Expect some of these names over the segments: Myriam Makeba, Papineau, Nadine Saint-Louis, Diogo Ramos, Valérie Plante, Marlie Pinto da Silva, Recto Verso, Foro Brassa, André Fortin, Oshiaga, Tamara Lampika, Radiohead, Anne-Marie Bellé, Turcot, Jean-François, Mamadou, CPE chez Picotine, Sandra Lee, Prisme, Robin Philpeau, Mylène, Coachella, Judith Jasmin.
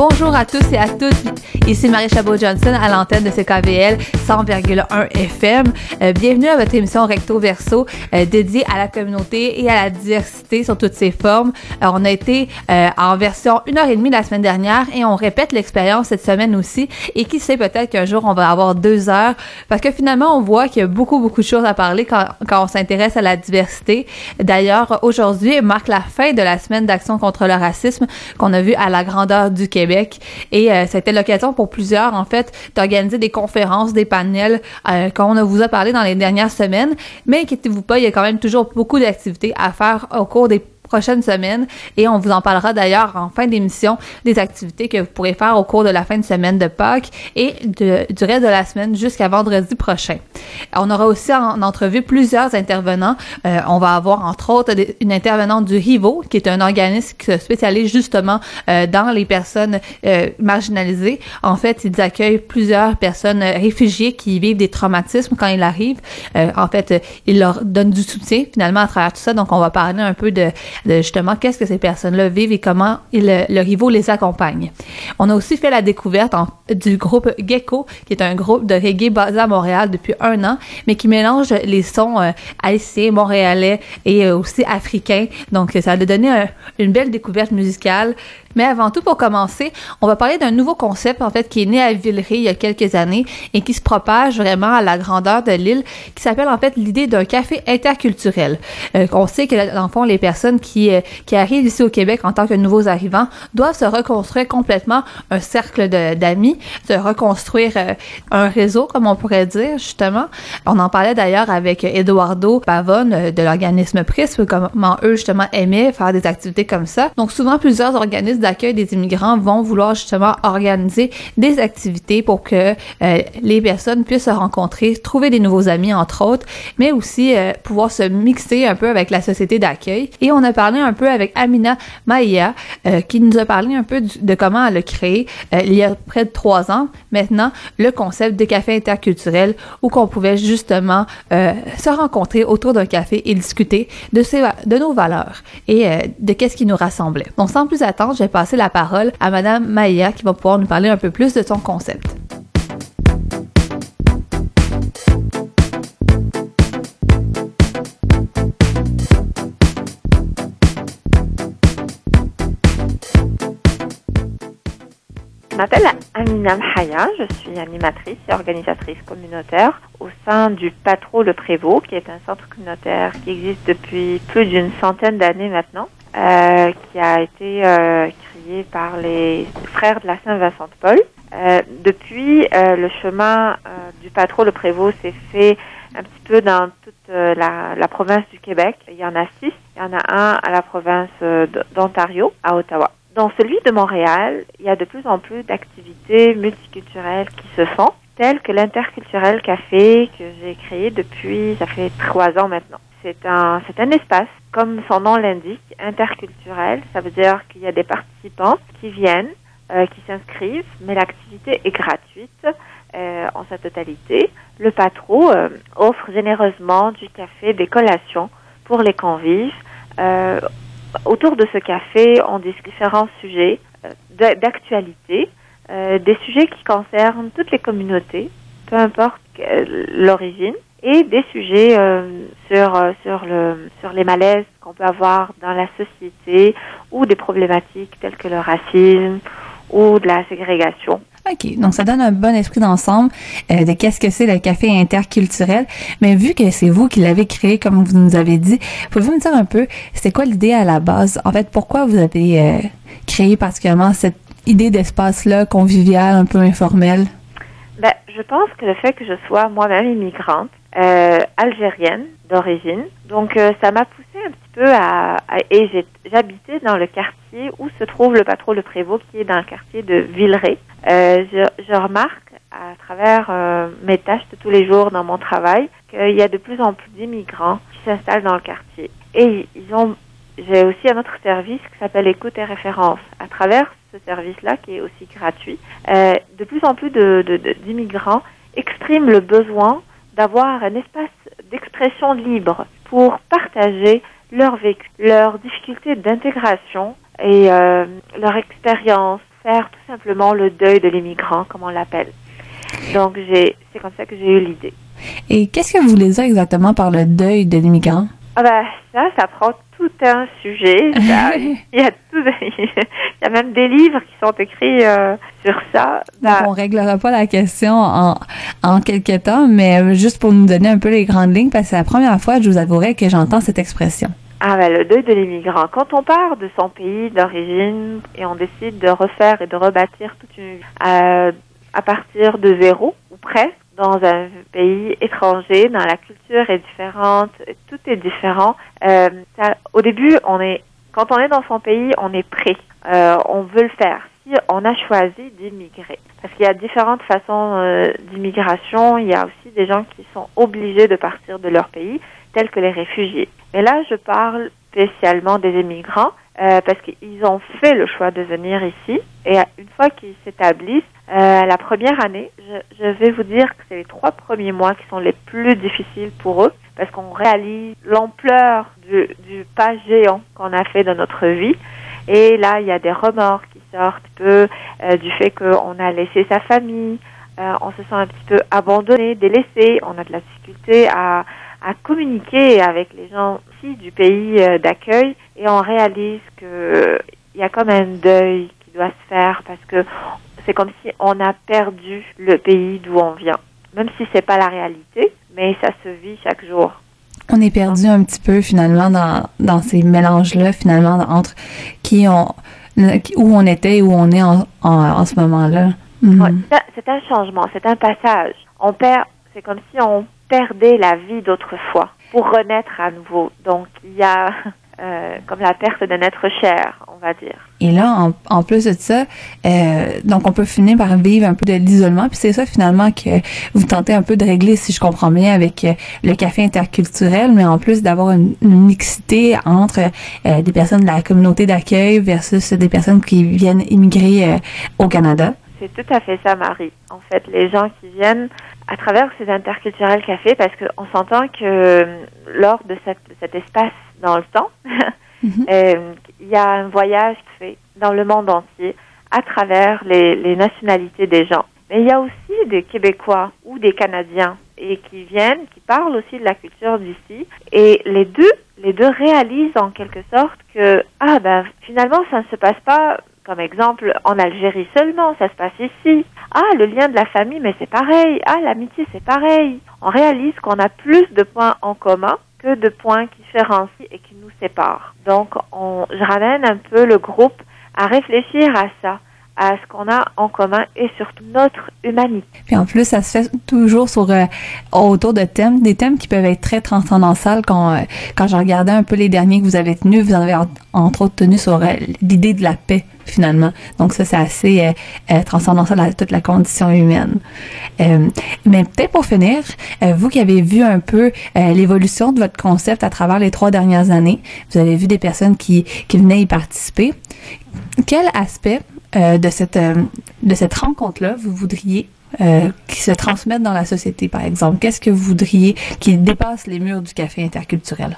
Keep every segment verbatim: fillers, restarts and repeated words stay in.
Bonjour à tous et à toutes, ici Marie Chabot-Johnson à l'antenne de C K V L cent virgule un F M. Euh, bienvenue à votre émission Recto Verso euh, dédiée à la communauté et à la diversité sur toutes ses formes. Euh, on a été euh, en version une heure et demie la semaine dernière et on répète l'expérience cette semaine aussi. Et qui sait, peut-être qu'un jour on va avoir deux heures parce que finalement on voit qu'il y a beaucoup, beaucoup de choses à parler quand, quand on s'intéresse à la diversité. D'ailleurs, aujourd'hui marque la fin de la semaine d'action contre le racisme qu'on a vu à la grandeur du Québec et euh, c'était l'occasion pour plusieurs en fait d'organiser des conférences, des panels euh, qu'on vous a parlé dans les dernières semaines, mais inquiétez-vous pas, il y a quand même toujours beaucoup d'activités à faire au cours des prochaine semaine et on vous en parlera d'ailleurs en fin d'émission des activités que vous pourrez faire au cours de la fin de semaine de Pâques et de, du reste de la semaine jusqu'à vendredi prochain. On aura aussi en entrevue plusieurs intervenants. Euh, on va avoir entre autres des, une intervenante du RIVO qui est un organisme qui se spécialise justement euh, dans les personnes euh, marginalisées. En fait, ils accueillent plusieurs personnes réfugiées qui vivent des traumatismes quand ils arrivent. Euh, en fait, ils leur donnent du soutien finalement à travers tout ça. Donc, on va parler un peu de De justement qu'est-ce que ces personnes-là vivent et comment il, le RIVO les accompagne. On a aussi fait la découverte en, du groupe Gecko, qui est un groupe de reggae basé à Montréal depuis un an, mais qui mélange les sons euh, haïtiens, montréalais et euh, aussi africains. Donc, ça a donné un, une belle découverte musicale. Mais avant tout, pour commencer, on va parler d'un nouveau concept, en fait, qui est né à Villeray il y a quelques années et qui se propage vraiment à la grandeur de l'île, qui s'appelle, en fait, l'idée d'un café interculturel. Euh, on sait que, dans le fond, les personnes qui, euh, qui arrivent ici au Québec en tant que nouveaux arrivants doivent se reconstruire complètement un cercle de, d'amis, se reconstruire euh, un réseau, comme on pourrait dire, justement. On en parlait d'ailleurs avec Eduardo Pavone euh, de l'organisme Prisme, comment eux, justement, aimaient faire des activités comme ça. Donc, souvent, plusieurs organismes d'accueil des immigrants vont vouloir justement organiser des activités pour que euh, les personnes puissent se rencontrer, trouver des nouveaux amis entre autres, mais aussi euh, pouvoir se mixer un peu avec la société d'accueil. Et on a parlé un peu avec Amina Maya euh, qui nous a parlé un peu du, de comment elle a créé euh, il y a près de trois ans maintenant le concept de café interculturel où qu'on pouvait justement euh, se rencontrer autour d'un café et discuter de, ses, de nos valeurs et euh, de qu'est-ce qui nous rassemblait. Donc sans plus attendre, je vais passer la parole à Madame Maya qui va pouvoir nous parler un peu plus de son concept. Je m'appelle Aminam Hayat, je suis animatrice et organisatrice communautaire au sein du Patro Le Prévost, qui est un centre communautaire qui existe depuis plus d'une centaine d'années maintenant. Euh, qui a été euh, créé par les frères de la Saint-Vincent-de-Paul. Euh, depuis, euh, le chemin euh, du Patro Le Prévost s'est fait un petit peu dans toute euh, la, la province du Québec. Il y en a six. Il y en a un à la province euh, d'Ontario, à Ottawa. Dans celui de Montréal, il y a de plus en plus d'activités multiculturelles qui se font, telles que l'interculturel café que j'ai créé depuis, ça fait trois ans maintenant. C'est un, c'est un espace, comme son nom l'indique, interculturel. Ça veut dire qu'il y a des participants qui viennent, euh, qui s'inscrivent, mais l'activité est gratuite euh, en sa totalité. Le Patro euh, offre généreusement du café, des collations pour les convives. Euh, autour de ce café, on discute différents sujets euh, d'actualité, euh, des sujets qui concernent toutes les communautés, peu importe euh, l'origine. Et des sujets euh, sur euh, sur le sur les malaises qu'on peut avoir dans la société ou des problématiques telles que le racisme ou de la ségrégation. OK, donc ça donne un bon esprit d'ensemble euh, de qu'est-ce que c'est le café interculturel. Mais vu que c'est vous qui l'avez créé, comme vous nous avez dit, pouvez-vous me dire un peu, c'était quoi l'idée à la base? En fait, pourquoi vous avez euh, créé particulièrement cette idée d'espace-là convivial, un peu informel? Ben, je pense que le fait que je sois moi-même immigrante, Euh, algérienne d'origine. Donc, euh, ça m'a poussée un petit peu à... à et j'ai, j'habitais dans le quartier où se trouve le Patro Le Prévost, qui est dans le quartier de Villeray. Euh, je, je remarque, à travers euh, mes tâches de tous les jours dans mon travail, qu'il y a de plus en plus d'immigrants qui s'installent dans le quartier. Et ils ont... J'ai aussi un autre service qui s'appelle Écoute et Référence. À travers ce service-là, qui est aussi gratuit, euh, de plus en plus de, de, de, d'immigrants expriment le besoin d'avoir un espace d'expression libre pour partager leur vécu, leurs difficultés d'intégration et euh, leur expérience, faire tout simplement le deuil de l'immigrant, comme on l'appelle. Donc, j'ai, c'est comme ça que j'ai eu l'idée. Et qu'est-ce que vous voulez dire exactement par le deuil de l'immigrant? Ah ben, ça, ça prend tout un sujet. Ça, il, y a tout, il y a même des livres qui sont écrits euh, sur ça. Donc, ben, on ne réglera pas la question en, en quelques temps, mais juste pour nous donner un peu les grandes lignes, parce que c'est la première fois, je vous avouerai, que j'entends cette expression. Ah ben, le deuil de l'immigrant. Quand on part de son pays d'origine et on décide de refaire et de rebâtir toute une vie euh, à partir de zéro, ou presque, dans un pays étranger, dans la culture est différente, tout est différent. Euh, ça, au début, on est, quand on est dans son pays, on est prêt, euh, on veut le faire. Si on a choisi d'immigrer, parce qu'il y a différentes façons euh, d'immigration, il y a aussi des gens qui sont obligés de partir de leur pays, tels que les réfugiés. Mais là, je parle spécialement des immigrants, euh, parce qu'ils ont fait le choix de venir ici, et une fois qu'ils s'établissent, Euh, la première année, je, je vais vous dire que c'est les trois premiers mois qui sont les plus difficiles pour eux, parce qu'on réalise l'ampleur du, du pas géant qu'on a fait dans notre vie. Et là, il y a des remords qui sortent peu euh, du fait qu'on a laissé sa famille, euh, on se sent un petit peu abandonné, délaissé, on a de la difficulté à, à communiquer avec les gens ici du pays euh, d'accueil, et on réalise qu'il euh, y a comme un deuil qui doit se faire, parce que c'est comme si on a perdu le pays d'où on vient. Même si c'est pas la réalité, mais ça se vit chaque jour. On est perdu un petit peu, finalement, dans, dans ces mélanges-là, finalement, entre qui on, où on était et où on est en, en, en ce moment-là. Mm-hmm. Ouais, c'est, un, c'est un changement, c'est un passage. On perd, c'est comme si on perdait la vie d'autrefois pour renaître à nouveau. Donc, il y a... Euh, comme la perte d'un être cher, on va dire. Et là, en, en plus de ça, euh, donc on peut finir par vivre un peu de l'isolement, puis c'est ça finalement que vous tentez un peu de régler, si je comprends bien, avec euh, le café interculturel, mais en plus d'avoir une, une mixité entre euh, des personnes de la communauté d'accueil versus des personnes qui viennent immigrer euh, au Canada. C'est tout à fait ça, Marie. En fait, les gens qui viennent à travers ces interculturels cafés, parce qu'on s'entend que lors de, cette, de cet espace dans le temps, mm-hmm. euh, il y a un voyage qui fait dans le monde entier à travers les, les nationalités des gens. Mais il y a aussi des Québécois ou des Canadiens et qui viennent, qui parlent aussi de la culture d'ici. Et les deux, les deux réalisent en quelque sorte que ah ben finalement ça ne se passe pas. Comme exemple, en Algérie seulement, ça se passe ici. Ah, le lien de la famille, mais c'est pareil. Ah, l'amitié, c'est pareil. On réalise qu'on a plus de points en commun que de points qui différencient et qui nous séparent. Donc, on, je ramène un peu le groupe à réfléchir à ça, à ce qu'on a en commun et surtout notre humanité. Puis en plus, ça se fait toujours sur euh, autour de thèmes, des thèmes qui peuvent être très transcendantales. Quand, euh, quand je regardais un peu les derniers que vous avez tenus, vous en avez entre autres tenu sur euh, l'idée de la paix, finalement. Donc ça, c'est assez euh, euh, transcendantal à toute la condition humaine. Euh, mais peut-être pour finir, euh, vous qui avez vu un peu euh, l'évolution de votre concept à travers les trois dernières années, vous avez vu des personnes qui, qui venaient y participer. Quel aspect Euh, de cette euh, de cette rencontre-là, vous voudriez euh, qu'ils se transmettent dans la société, par exemple? Qu'est-ce que vous voudriez qu'ils dépassent les murs du café interculturel?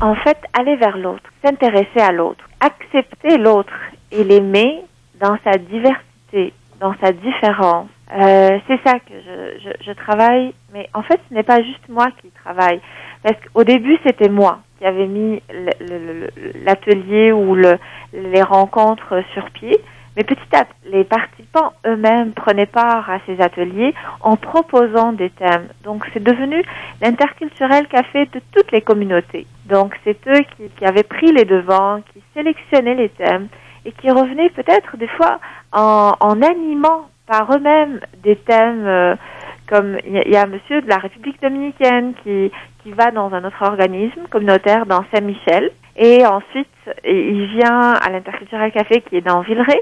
En fait, aller vers l'autre, s'intéresser à l'autre, accepter l'autre et l'aimer dans sa diversité, dans sa différence. Euh, c'est ça que je, je, je travaille. Mais en fait, ce n'est pas juste moi qui travaille. Parce qu'au début, c'était moi qui avais mis le, le, le, l'atelier ou le, les rencontres sur pied. Mais petit à petit, les participants eux-mêmes prenaient part à ces ateliers en proposant des thèmes. Donc, c'est devenu l'interculturel café de toutes les communautés. Donc, c'est eux qui, qui avaient pris les devants, qui sélectionnaient les thèmes et qui revenaient peut-être des fois en, en animant par eux-mêmes des thèmes euh, comme il y, y a un monsieur de la République dominicaine qui, qui va dans un autre organisme communautaire dans Saint-Michel. Et ensuite, il vient à l'interculturel café qui est dans Villeray.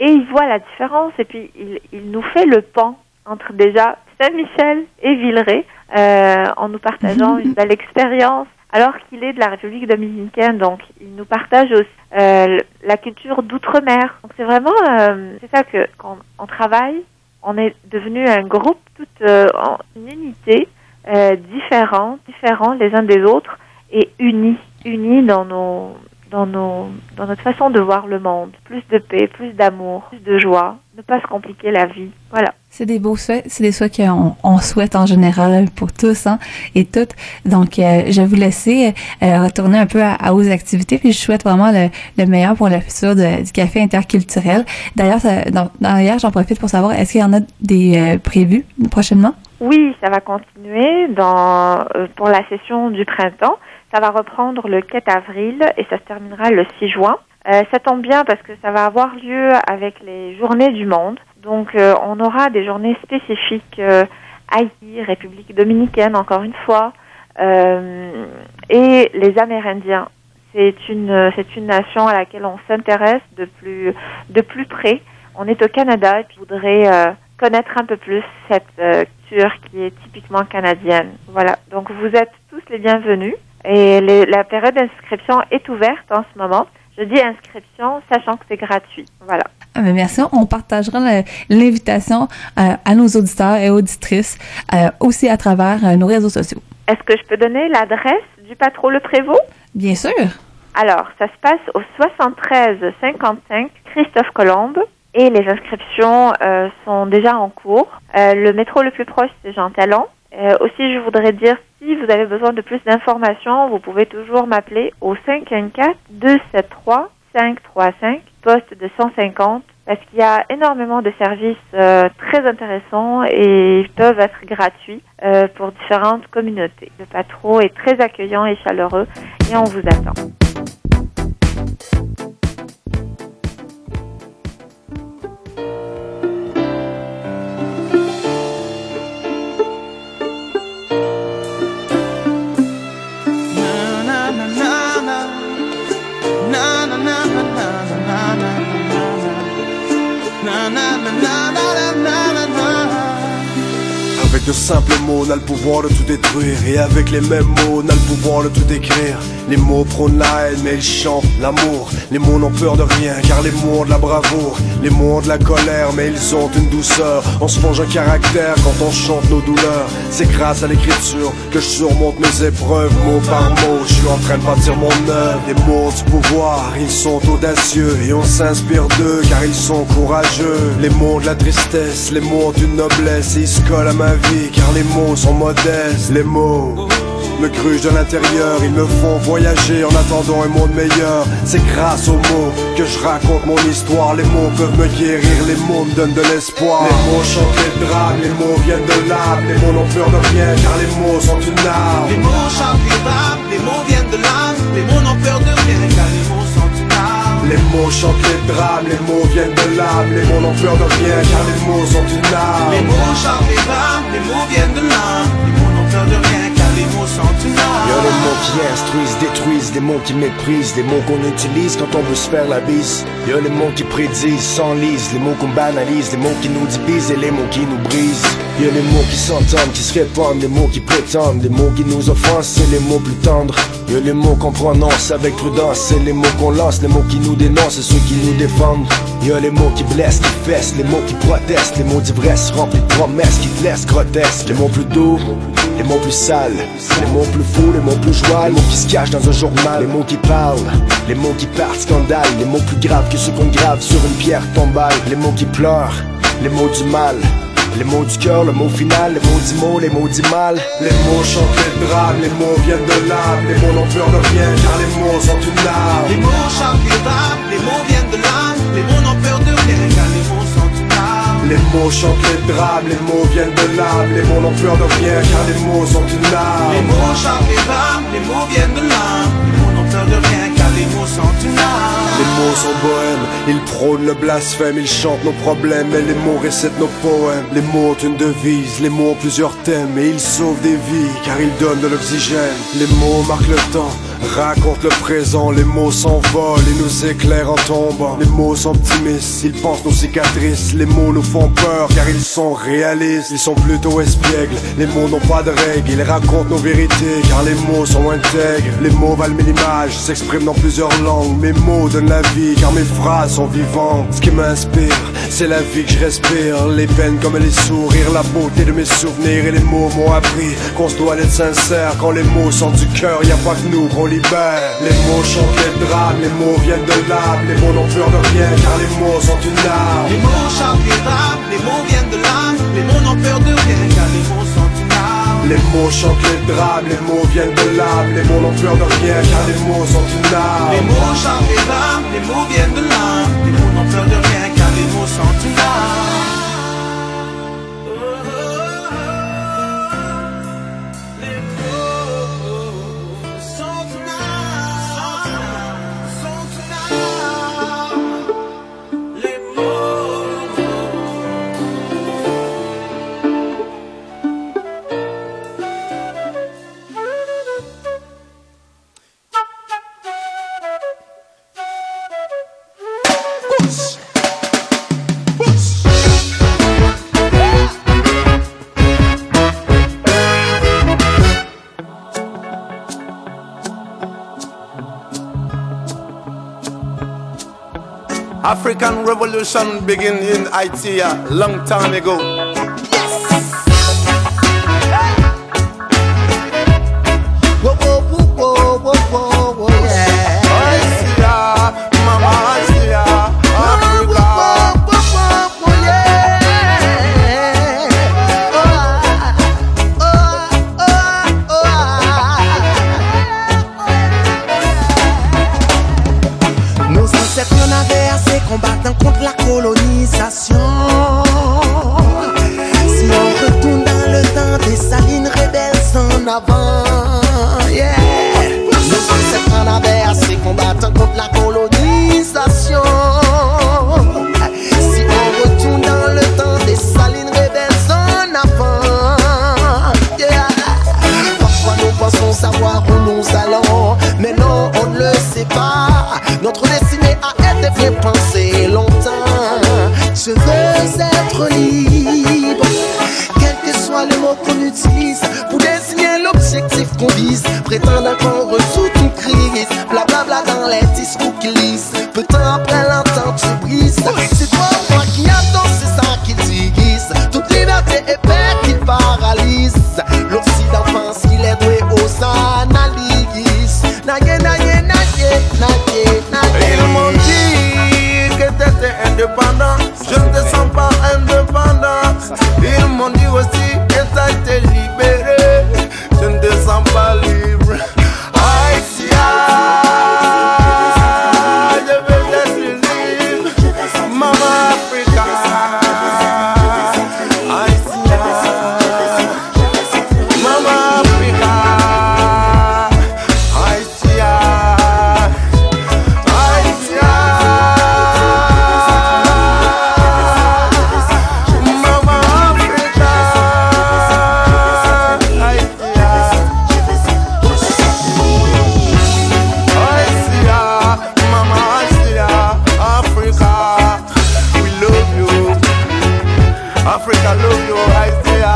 Et il voit la différence et puis il, il nous fait le pan entre déjà Saint-Michel et Villeray euh, en nous partageant une belle expérience. Alors qu'il est de la République dominicaine, donc il nous partage aussi euh, la culture d'outre-mer. Donc c'est vraiment, euh, c'est ça que quand on travaille, on est devenu un groupe, toute euh, une unité euh, différente, différents les uns des autres et unis, unis dans nos... dans, nos, dans notre façon de voir le monde. Plus de paix, plus d'amour, plus de joie. Ne pas se compliquer la vie. Voilà. C'est des beaux souhaits. C'est des souhaits qu'on on souhaite en général pour tous hein, et toutes. Donc, euh, je vais vous laisser euh, retourner un peu à, à vos activités. Puis, je souhaite vraiment le, le meilleur pour le futur de, du café interculturel. D'ailleurs, ça, dans, d'ailleurs, j'en profite pour savoir, est-ce qu'il y en a des euh, prévus prochainement? Oui, ça va continuer dans, euh, pour la session du printemps. Ça va reprendre le quatre avril et ça se terminera le six juin. Euh, ça tombe bien parce que ça va avoir lieu avec les Journées du Monde. Donc, euh, on aura des journées spécifiques euh, Haïti, République dominicaine, encore une fois, euh, et les Amérindiens. C'est une c'est une nation à laquelle on s'intéresse de plus de plus près. On est au Canada et puis je voudrais euh, connaître un peu plus cette euh, culture qui est typiquement canadienne. Voilà. Donc, vous êtes tous les bienvenus et les, la période d'inscription est ouverte en ce moment. Je dis inscription, sachant que c'est gratuit. Voilà. Ah, mais merci. On partagera le, l'invitation euh, à nos auditeurs et auditrices, euh, aussi à travers euh, nos réseaux sociaux. Est-ce que je peux donner l'adresse du Patro Le Prévost? Bien sûr. Alors, ça se passe au soixante-treize cinquante-cinq Christophe Colomb et les inscriptions euh, sont déjà en cours. Euh, le métro le plus proche, c'est Jean Talon. Euh, aussi, je voudrais dire, si vous avez besoin de plus d'informations, vous pouvez toujours m'appeler au cinq un quatre deux sept trois cinq trois cinq, poste de cent cinquante, parce qu'il y a énormément de services euh, très intéressants et ils peuvent être gratuits euh, pour différentes communautés. Le Patro est très accueillant et chaleureux et on vous attend. Avec de simples mots, on a le pouvoir de tout détruire. Et avec les mêmes mots, on a le pouvoir de tout décrire. Les mots prônent la haine, mais ils chantent l'amour. Les mots n'ont peur de rien, car les mots ont de la bravoure. Les mots ont de la colère, mais ils ont une douceur. On se forge un caractère quand on chante nos douleurs. C'est grâce à l'écriture que je surmonte mes épreuves. Mot par mot, je suis en train de bâtir mon œuvre. Les mots ont du pouvoir, ils sont audacieux. Et on s'inspire d'eux, car ils sont courageux. Les mots ont de la tristesse, les mots ont d'une noblesse. Et ils se collent à ma vie, car les mots sont modestes. Les mots me grugent de l'intérieur, ils me font voyager en attendant un monde meilleur. C'est grâce aux mots que je raconte mon histoire. Les mots peuvent me guérir, les mots me donnent de l'espoir. Les mots chantent les drames, les mots viennent de l'âme. Les mots n'ont peur de rien, car les mots sont une arme. Les mots chantent les drames, les mots viennent de l'âme. Les mots n'ont peur de rien, car les mots sont une arme. Les mots chantent les drames, les mots viennent de l'âme. Les mots n'ont peur de rien, car les mots sont une arme. Les mots chantent les drames, les mots viennent de l'âme. Les mots n'ont peur de rien, car les mots sont une arme. Y'a des mots qui instruisent, détruisent, des mots qui méprisent, des mots qu'on utilise quand on veut se faire la bise. Y'a les mots qui prédisent, s'enlisent, les mots qu'on banalise, les mots qui nous divisent et les mots qui nous brisent. Y'a les mots qui s'entendent, qui se répandent, les mots qui prétendent, les mots qui nous offensent et les mots plus tendres. Y'a les mots qu'on prononce avec prudence et les mots qu'on lance, les mots qui nous dénoncent et ceux qui nous défendent. Y'a les mots qui blessent, qui fessent, les mots qui protestent, les mots d'ivresse remplis de promesses qui te laissent grotesques. Les mots plus doux, les mots plus sales, les mots plus fous, les mots plus joyeux, les mots qui se cachent dans un journal, les mots qui parlent, les mots qui partent scandale, les mots plus graves que ceux qu'on grave sur une pierre tombale, les mots qui pleurent, les mots du mal, les mots du cœur, le mot final, les mots du mot, les mots du mal. Les mots chantent les drames, les mots viennent de l'âme, les mots n'ont peur de rien, car les mots sont une arme. Les mots chantent les drames, les mots viennent de l'âme, les mots n'ont peur de rien, car les mots sont une arme. Les mots chantent les drames, les mots viennent de l'âme. Les mots n'ont peur de rien, car les mots sont une arme. Les mots chantent les drames, les mots viennent de l'âme. Les mots n'ont peur de rien, car les mots sont une arme. Les mots sont bohèmes, ils prônent le blasphème. Ils chantent nos problèmes, mais les mots récitent nos poèmes. Les mots ont une devise, les mots ont plusieurs thèmes. Et ils sauvent des vies, car ils donnent de l'oxygène. Les mots marquent le temps, racontent le présent. Les mots s'envolent et nous éclairent en tombant. Les mots sont optimistes, ils pensent nos cicatrices. Les mots nous font peur car ils sont réalistes. Ils sont plutôt espiègles, les mots n'ont pas de règles. Ils racontent nos vérités car les mots sont intègres. Les mots valent mille images, s'expriment dans plusieurs langues. Mes mots donnent la vie car mes phrases sont vivantes. Ce qui m'inspire, c'est la vie que je respire. Les peines comme les sourires, la beauté de mes souvenirs. Et les mots m'ont appris qu'on se doit d'être sincère. Quand les mots sortent du cœur, y a pas que nous qu'on libère. Les mots chantent les drames, les mots viennent de l'âme. Les mots n'ont peur de rien car les mots sont une arme. Les mots chantent les drames, les mots viennent de l'âme. Les mots n'ont peur de rien car les mots sont une arme. Les mots chantent les drames, les mots viennent de l'âme. Les mots n'ont peur de rien car les mots sont une arme. Les mots chantent les drames, les mots viennent de l'âme. Les mots n'ont peur de rien car les mots sont une arme. African revolution began in Haiti a long time ago. Yes. Hey. Whoa, whoa, whoa, whoa, whoa, whoa. Yes. Asia, Mama Asia, Africa. Whoa, whoa, whoa, whoa, yeah. Oh, oh, oh, oh. Nos ancêtres en avaient assez. Combattant contre la colonisation. Si on retourne dans le temps, des salines rebelles en avant. Yeah. Nos ancêtres en avaient assez combattant contre la colonisation. Si on retourne dans le temps, des salines rebelles en avant. Yeah. Parfois nous pensons savoir où nous allons, mais non, on ne le sait pas. Notre destinée a été fait penser longtemps. Je veux être libre, quel que soit le mot qu'on utilise pour désigner l'objectif qu'on vise. Prétendant qu'on résout toute crise, blablabla dans les discours qui lisent. Peu de temps après l'entente, tu brises. C'est toi, moi qui attends, c'est ça qui divise. Toute liberté est perte qui paralyse. L'Occident pense qu'il est doué aux analyses. Nagué, nagué, nagué, nagué, nagué. Ils m'ont dit que t'étais indépendant. Je ne te sens pas indépendant. Ils m'ont dit aussi que t'as été libéré. Je ne te sens pas libre. Haïtia, je veux être libre. Maman Africa. Haïtia, Maman Africa. Haïtia, Haïtia, Maman Africa. Haïtia. Asia, Mama Asia, Africa, we love you. Africa love you, Asia.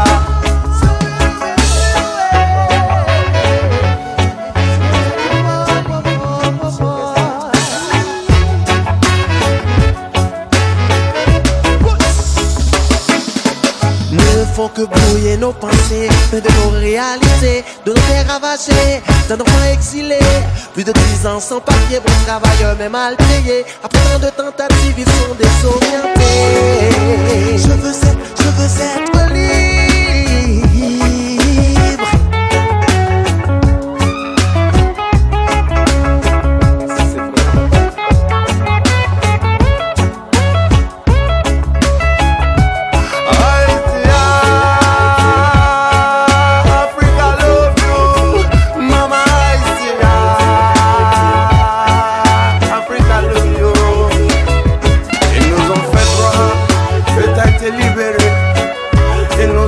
Ne faut que brouiller nos pensées, mais de nos réalités, de nos terres ravagées, d'endroits exilés. Plus de dix ans sans papier, bon travailleur mais mal payé. Après tant de tentatives, ils sont désorientés. Je veux être, je veux être libre. Haïtia, Africa love you, Mama Haïtia, Africa love you. Ils nous ont fait droit, et t'as été libéré. Ils nous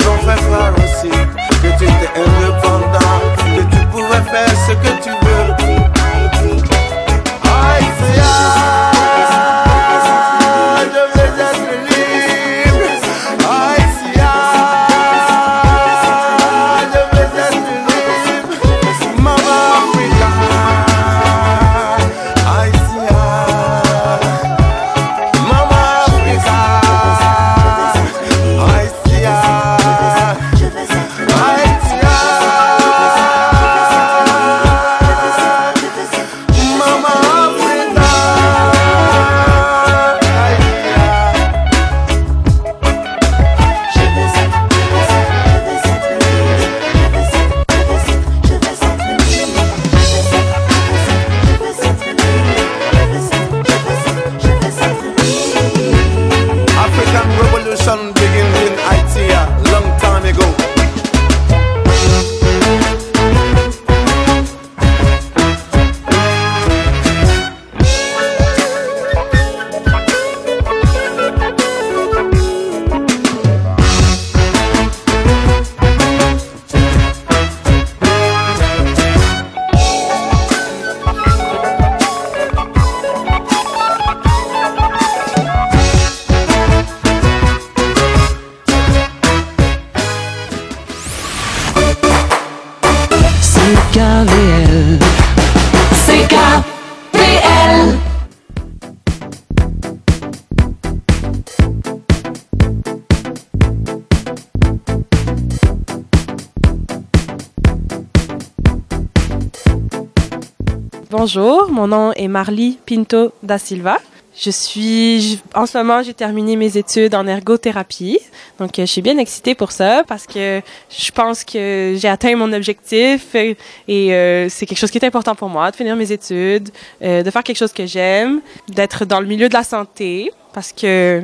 Bonjour, mon nom est Marlie Pinto da Silva. Je suis, en ce moment, j'ai terminé mes études en ergothérapie. Donc, je suis bien excitée pour ça parce que je pense que j'ai atteint mon objectif et euh, c'est quelque chose qui est important pour moi, de finir mes études, euh, de faire quelque chose que j'aime, d'être dans le milieu de la santé parce que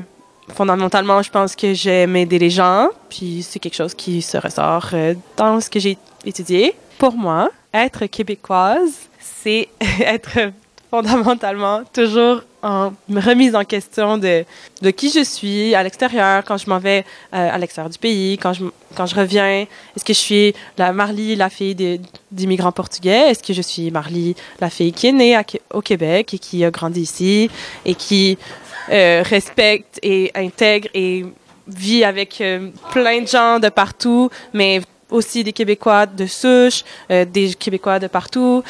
fondamentalement, je pense que j'aime aider les gens. Puis, c'est quelque chose qui se ressort euh, dans ce que j'ai étudié. Pour moi, être québécoise, c'est être fondamentalement toujours en remise en question de, de qui je suis à l'extérieur, quand je m'en vais euh, à l'extérieur du pays, quand je, quand je reviens. Est-ce que je suis la Marlie, la fille de, d'immigrants portugais? Est-ce que je suis Marlie, la fille qui est née à, au Québec et qui a grandi ici et qui euh, respecte et intègre et vit avec euh, plein de gens de partout, mais aussi des Québécois de souche, euh, des Québécois de partout.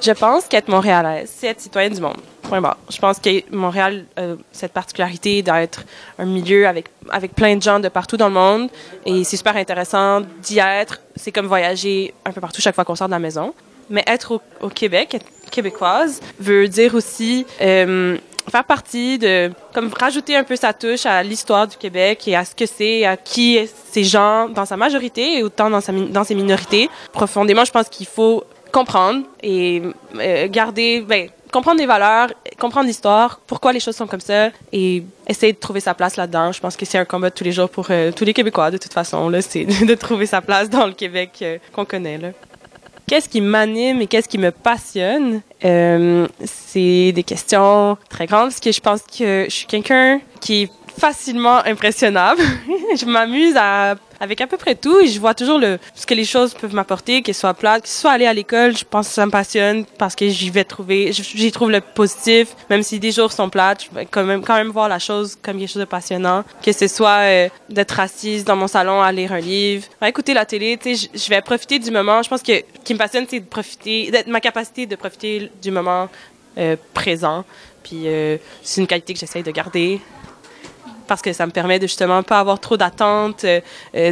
Je pense qu'être montréalaise, c'est être citoyen du monde. Point barre. Je pense que Montréal a euh, cette particularité d'être un milieu avec, avec plein de gens de partout dans le monde. Et c'est super intéressant d'y être. C'est comme voyager un peu partout chaque fois qu'on sort de la maison. Mais être au, au Québec, être québécoise, veut dire aussi euh, faire partie de, comme rajouter un peu sa touche à l'histoire du Québec et à ce que c'est, à qui ces gens, dans sa majorité et autant dans, sa, dans ses minorités. Profondément, je pense qu'il faut comprendre et euh, garder, ben, comprendre les valeurs, comprendre l'histoire, pourquoi les choses sont comme ça et essayer de trouver sa place là-dedans. Je pense que c'est un combat de tous les jours pour euh, tous les Québécois, de toute façon, là, c'est de trouver sa place dans le Québec euh, qu'on connaît, là. Qu'est-ce qui m'anime et qu'est-ce qui me passionne? Euh, c'est des questions très grandes parce que je pense que je suis quelqu'un qui est facilement impressionnable. Je m'amuse à, avec à peu près tout et je vois toujours le, ce que les choses peuvent m'apporter, qu'elles soient plates, qu'elles soient aller à l'école. Je pense que ça me passionne parce que j'y vais trouver, j'y trouve le positif. Même si des jours sont plates, je vais quand même, quand même voir la chose comme quelque chose de passionnant. Que ce soit euh, d'être assise dans mon salon à lire un livre, à écouter la télé, tu sais, je vais profiter du moment. Je pense que ce qui me passionne, c'est de profiter, d'être ma capacité de profiter du moment euh, présent. Puis euh, c'est une qualité que j'essaye de garder. Parce que ça me permet de justement pas avoir trop d'attentes, euh,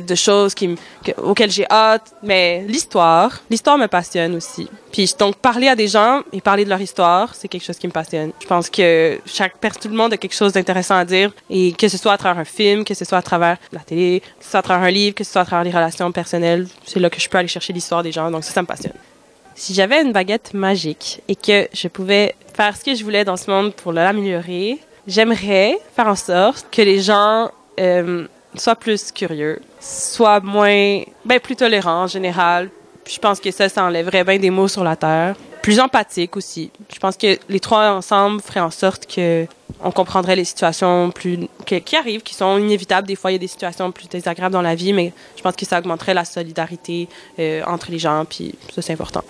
de choses qui, que, auxquelles j'ai hâte. Mais l'histoire, l'histoire me passionne aussi. Puis donc parler à des gens et parler de leur histoire, c'est quelque chose qui me passionne. Je pense que chaque tout le monde a quelque chose d'intéressant à dire. Et que ce soit à travers un film, que ce soit à travers la télé, que ce soit à travers un livre, que ce soit à travers les relations personnelles, c'est là que je peux aller chercher l'histoire des gens. Donc ça, ça me passionne. Si j'avais une baguette magique et que je pouvais faire ce que je voulais dans ce monde pour l'améliorer, j'aimerais faire en sorte que les gens euh, soient plus curieux, soient moins, ben plus tolérants en général. Je pense que ça, ça enlèverait bien des mots sur la terre. Plus empathiques aussi. Je pense que les trois ensemble feraient en sorte que on comprendrait les situations plus que, qui arrivent, qui sont inévitables. Des fois, il y a des situations plus désagréables dans la vie, mais je pense que ça augmenterait la solidarité euh, entre les gens. Puis ça, c'est important.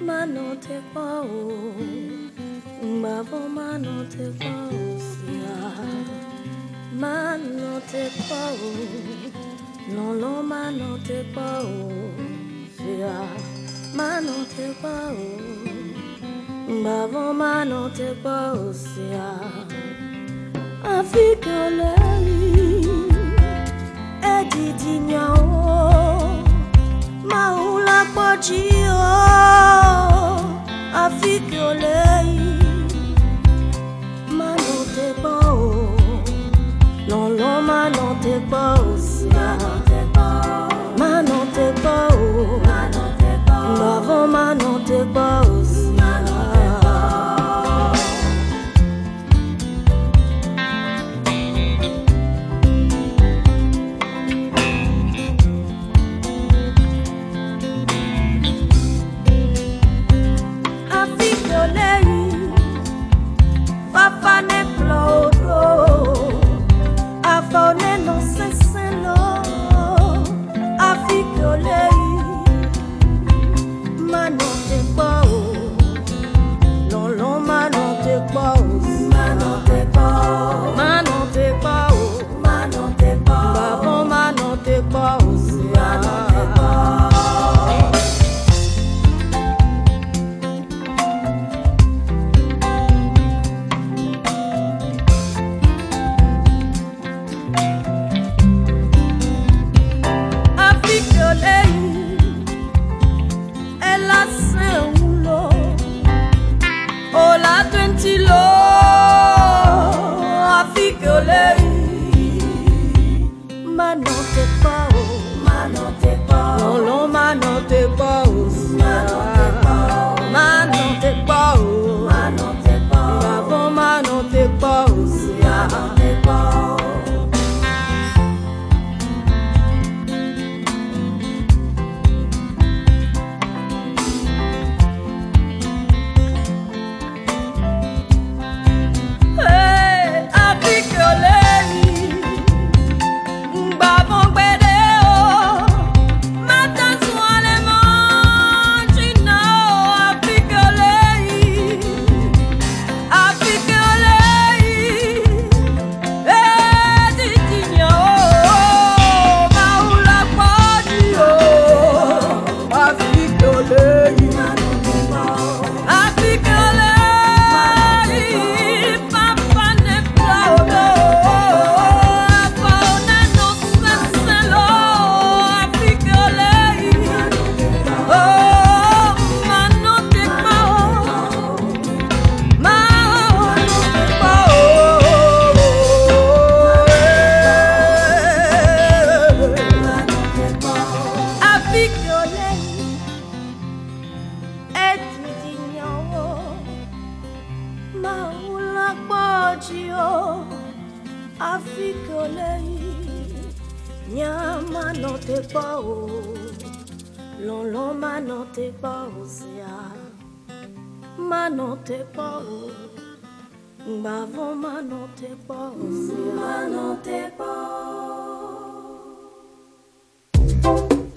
Manon t'es pas, Manon t'es pas,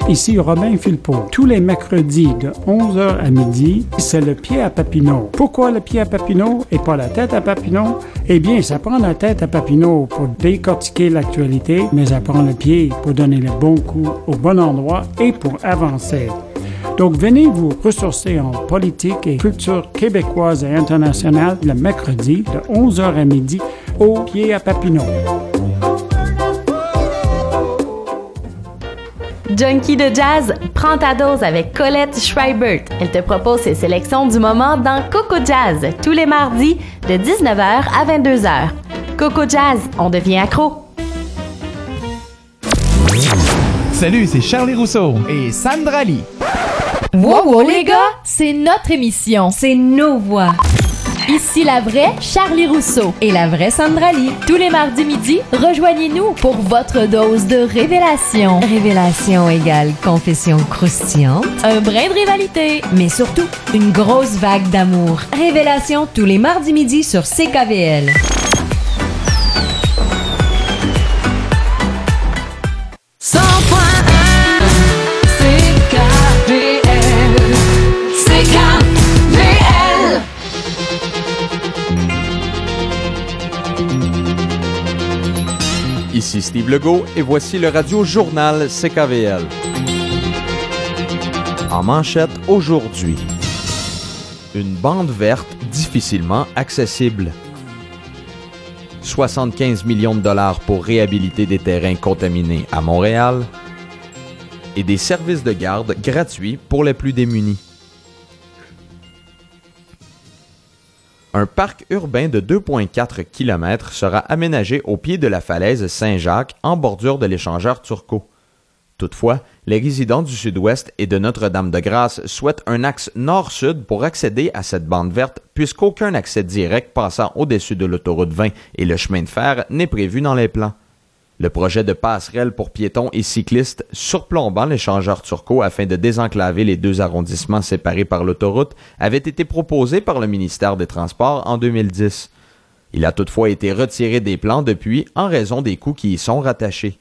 Ici Robin Philpeau. Tous les mercredis de onze heures à midi, c'est le pied à Papineau. Pourquoi le pied à Papineau et pas la tête à Papineau? Eh bien, ça prend la tête à Papineau pour décortiquer l'actualité, mais ça prend le pied pour donner le bon coup au bon endroit et pour avancer. Donc, venez vous ressourcer en politique et culture québécoise et internationale le mercredi de onze heures à midi au pied à Papineau. Junkie de jazz, prends ta dose avec Colette Schreibert. Elle te propose ses sélections du moment dans Coco Jazz, tous les mardis de dix-neuf heures à vingt-deux heures. Coco Jazz, on devient accro. Salut, c'est Charlie Rousseau et Sandra Lee. Wow, wow, les gars, c'est notre émission. C'est nos voix. Ici la vraie Charlie Rousseau et la vraie Sandra Lee. Tous les mardis midi, rejoignez-nous pour votre dose de révélation. Révélation égale confession croustillante. Un brin de rivalité, mais surtout une grosse vague d'amour. Révélation tous les mardis midi sur C K V L. Ici Steve Legault et voici le Radio Journal C K V L. En manchette aujourd'hui, une bande verte difficilement accessible. soixante-quinze millions de dollars pour réhabiliter des terrains contaminés à Montréal et des services de garde gratuits pour les plus démunis. Un parc urbain de deux virgule quatre kilomètres sera aménagé au pied de la falaise Saint-Jacques en bordure de l'échangeur Turcot. Toutefois, les résidents du sud-ouest et de Notre-Dame-de-Grâce souhaitent un axe nord-sud pour accéder à cette bande verte puisqu'aucun accès direct passant au-dessus de l'autoroute vingt et le chemin de fer n'est prévu dans les plans. Le projet de passerelle pour piétons et cyclistes surplombant l'échangeur Turcot afin de désenclaver les deux arrondissements séparés par l'autoroute avait été proposé par le ministère des Transports en deux mille dix. Il a toutefois été retiré des plans depuis en raison des coûts qui y sont rattachés.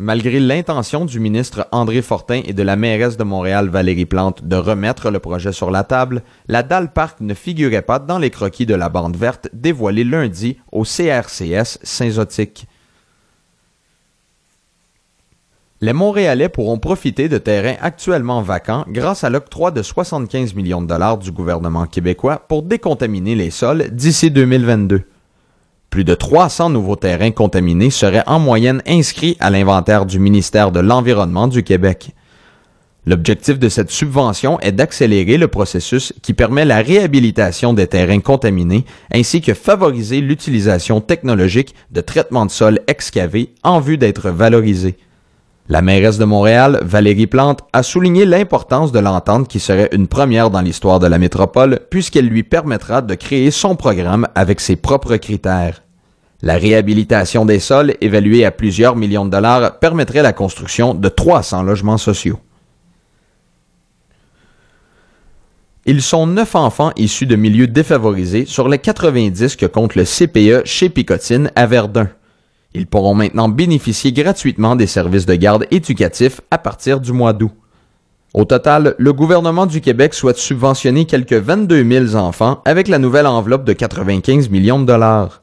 Malgré l'intention du ministre André Fortin et de la mairesse de Montréal Valérie Plante de remettre le projet sur la table, la dalle parc ne figurait pas dans les croquis de la bande verte dévoilée lundi au C R C S Saint-Zotique. Les Montréalais pourront profiter de terrains actuellement vacants grâce à l'octroi de soixante-quinze millions de dollars du gouvernement québécois pour décontaminer les sols d'ici deux mille vingt-deux. Plus de trois cents nouveaux terrains contaminés seraient en moyenne inscrits à l'inventaire du ministère de l'Environnement du Québec. L'objectif de cette subvention est d'accélérer le processus qui permet la réhabilitation des terrains contaminés ainsi que favoriser l'utilisation technologique de traitements de sol excavés en vue d'être valorisés. La mairesse de Montréal, Valérie Plante, a souligné l'importance de l'entente qui serait une première dans l'histoire de la métropole puisqu'elle lui permettra de créer son programme avec ses propres critères. La réhabilitation des sols, évaluée à plusieurs millions de dollars, permettrait la construction de trois cents logements sociaux. Ils sont neuf enfants issus de milieux défavorisés sur les quatre-vingt-dix que compte le C P E chez Picotine à Verdun. Ils pourront maintenant bénéficier gratuitement des services de garde éducatifs à partir du mois d'août. Au total, le gouvernement du Québec souhaite subventionner quelques vingt-deux mille enfants avec la nouvelle enveloppe de quatre-vingt-quinze millions de dollars.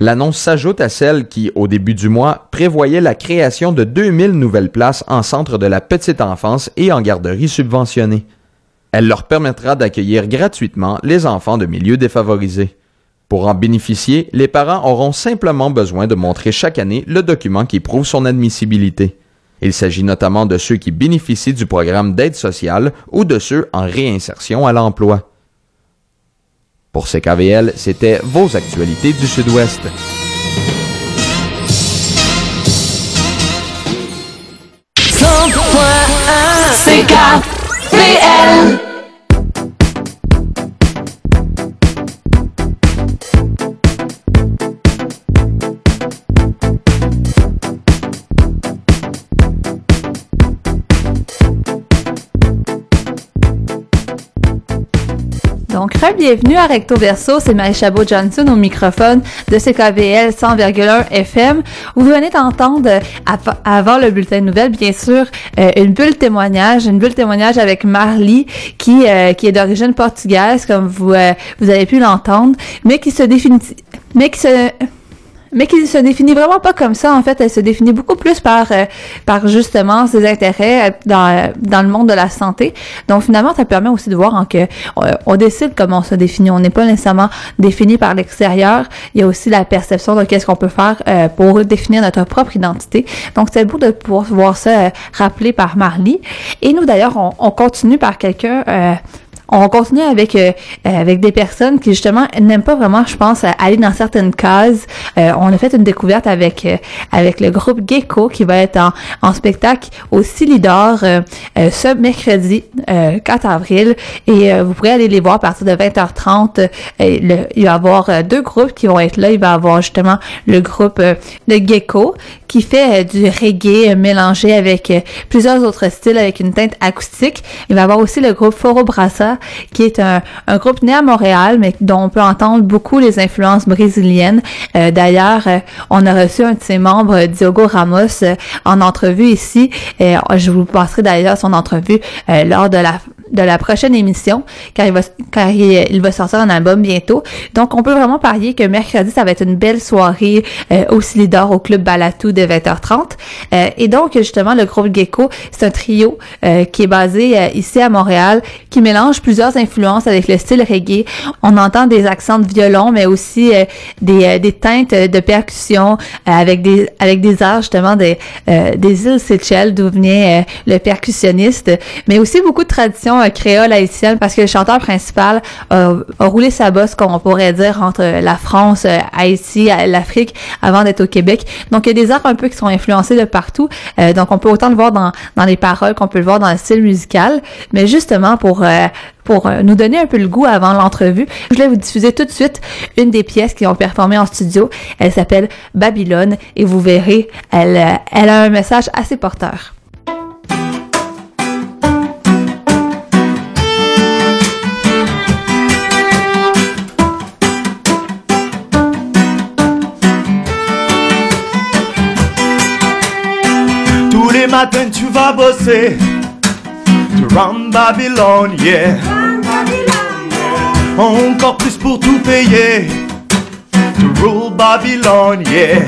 L'annonce s'ajoute à celle qui, au début du mois, prévoyait la création de deux mille nouvelles places en centre de la petite enfance et en garderie subventionnée. Elle leur permettra d'accueillir gratuitement les enfants de milieux défavorisés. Pour en bénéficier, les parents auront simplement besoin de montrer chaque année le document qui prouve son admissibilité. Il s'agit notamment de ceux qui bénéficient du programme d'aide sociale ou de ceux en réinsertion à l'emploi. Pour C K V L, c'était vos actualités du Sud-Ouest. cent point un C K V L Donc, re-bienvenue à Recto Verso, c'est Marie Chabot-Johnson au microphone de C K V L cent virgule un F M. Où vous venez d'entendre, euh, av- avant le bulletin de nouvelles, bien sûr, euh, une bulle témoignage, une bulle témoignage avec Marlie, qui euh, qui est d'origine portugaise, comme vous euh, vous avez pu l'entendre, mais qui se définit, mais qui se mais qui se définit vraiment pas comme ça. En fait, elle se définit beaucoup plus par euh, par justement ses intérêts euh, dans euh, dans le monde de la santé. Donc finalement, ça permet aussi de voir en que euh, on décide comment on se définit. On n'est pas nécessairement défini par l'extérieur. Il y a aussi la perception de qu'est-ce qu'on peut faire euh, pour définir notre propre identité. Donc c'est beau de pouvoir voir ça euh, rappelé par Marlie. Et nous d'ailleurs, on, on continue par quelqu'un. Euh, On continue avec euh, avec des personnes qui justement n'aiment pas vraiment, je pense, aller dans certaines cases. Euh, on a fait une découverte avec euh, avec le groupe Gecko qui va être en, en spectacle au Célidor euh, euh, ce mercredi euh, quatre avril. Et euh, vous pourrez aller les voir à partir de vingt heures trente. Euh, le, il va y avoir euh, deux groupes qui vont être là. Il va y avoir justement le groupe euh, de Gecko qui fait euh, du reggae euh, mélangé avec euh, plusieurs autres styles avec une teinte acoustique. Il va y avoir aussi le groupe Foro Brassa qui est un, un groupe né à Montréal, mais dont on peut entendre beaucoup les influences brésiliennes. Euh, d'ailleurs, euh, on a reçu un de ses membres, Diogo Ramos, euh, en entrevue ici. Et je vous passerai d'ailleurs son entrevue euh, lors de la de la prochaine émission, car il va car il, il va sortir un album bientôt. Donc, on peut vraiment parier que mercredi, ça va être une belle soirée euh, au Célidor, au Club Balatu de vingt heures trente. Euh, et donc, justement, le groupe Gecko, c'est un trio euh, qui est basé euh, ici à Montréal, qui mélange plusieurs influences avec le style reggae. On entend des accents de violon, mais aussi euh, des, euh, des teintes de percussion euh, avec des avec des airs, justement, des, euh, des îles Seychelles, d'où venait euh, le percussionniste, mais aussi beaucoup de traditions créole haïtienne parce que le chanteur principal a, a roulé sa bosse, comme on pourrait dire, entre la France, Haïti, l'Afrique, avant d'être au Québec. Donc, il y a des arts un peu qui sont influencés de partout. Euh, donc, on peut autant le voir dans, dans les paroles qu'on peut le voir dans le style musical. Mais justement, pour... Euh, pour nous donner un peu le goût avant l'entrevue, je vais vous diffuser tout de suite une des pièces qui ont performé en studio. Elle s'appelle « Babylone » et vous verrez, elle, elle a un message assez porteur. Matin tu vas bosser, tu rends Babylone, yeah. Encore plus pour tout payer, tu roules Babylone, yeah.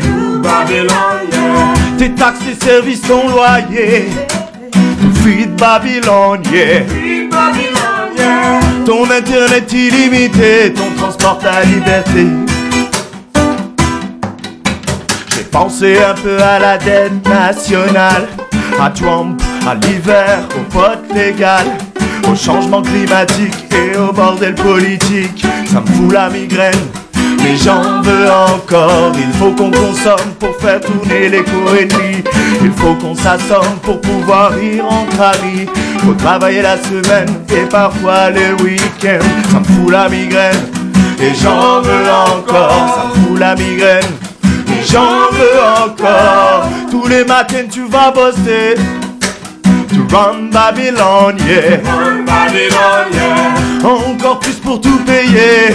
Tes taxes, tes services, ton loyer, tu fuis de Babylone, yeah. Ton internet illimité, ton transport ta liberté. J'ai pensé un peu à la dette nationale, à Trump, à l'hiver, aux votes légales, au changement climatique et au bordel politique. Ça me fout la migraine, mais j'en veux encore. Il faut qu'on consomme pour faire tourner l'éco-ennemi. Il faut qu'on s'assomme pour pouvoir rire entre amis. Faut travailler la semaine et parfois les week-ends. Ça me fout la migraine, et j'en veux encore. Ça me fout la migraine, et j'en veux encore. Tous les matins tu vas bosser, to run Babylon, yeah, run Babylon, yeah. Encore plus pour tout payer,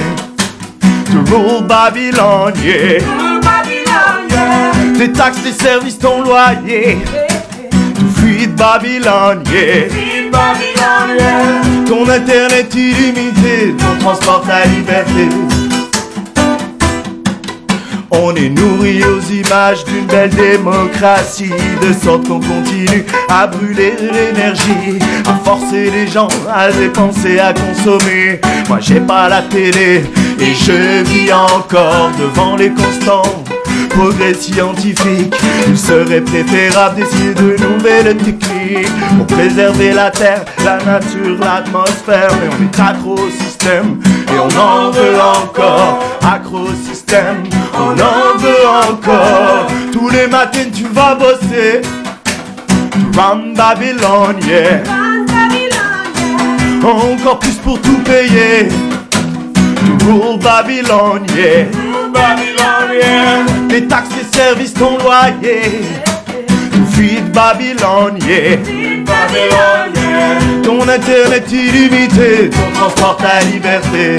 to rule Babylon, yeah, rule Babylon, yeah. Tes taxes, tes services, ton loyer, yeah, yeah. To feed Babylon, yeah, feed Babylon, yeah. Ton internet illimité, ton transport, ta liberté. On est nourri aux images d'une belle démocratie, de sorte qu'on continue à brûler l'énergie, à forcer les gens à dépenser, à consommer. Moi j'ai pas la télé et je vis encore devant les constants progrès scientifiques. Il serait préférable d'essayer de nouvelles techniques pour préserver la terre, la nature, l'atmosphère. Mais on est accro au système et on en veut encore. Accro au système, on en veut encore. Tous les matins tu vas bosser, to run Babylon, yeah. Encore plus pour tout payer, to rule Babylon, yeah. Babylon, yeah. Tes taxes, tes services, ton loyer, to feed Babylon, yeah. Babylon, yeah. Ton internet illimité, ton transport, ta liberté.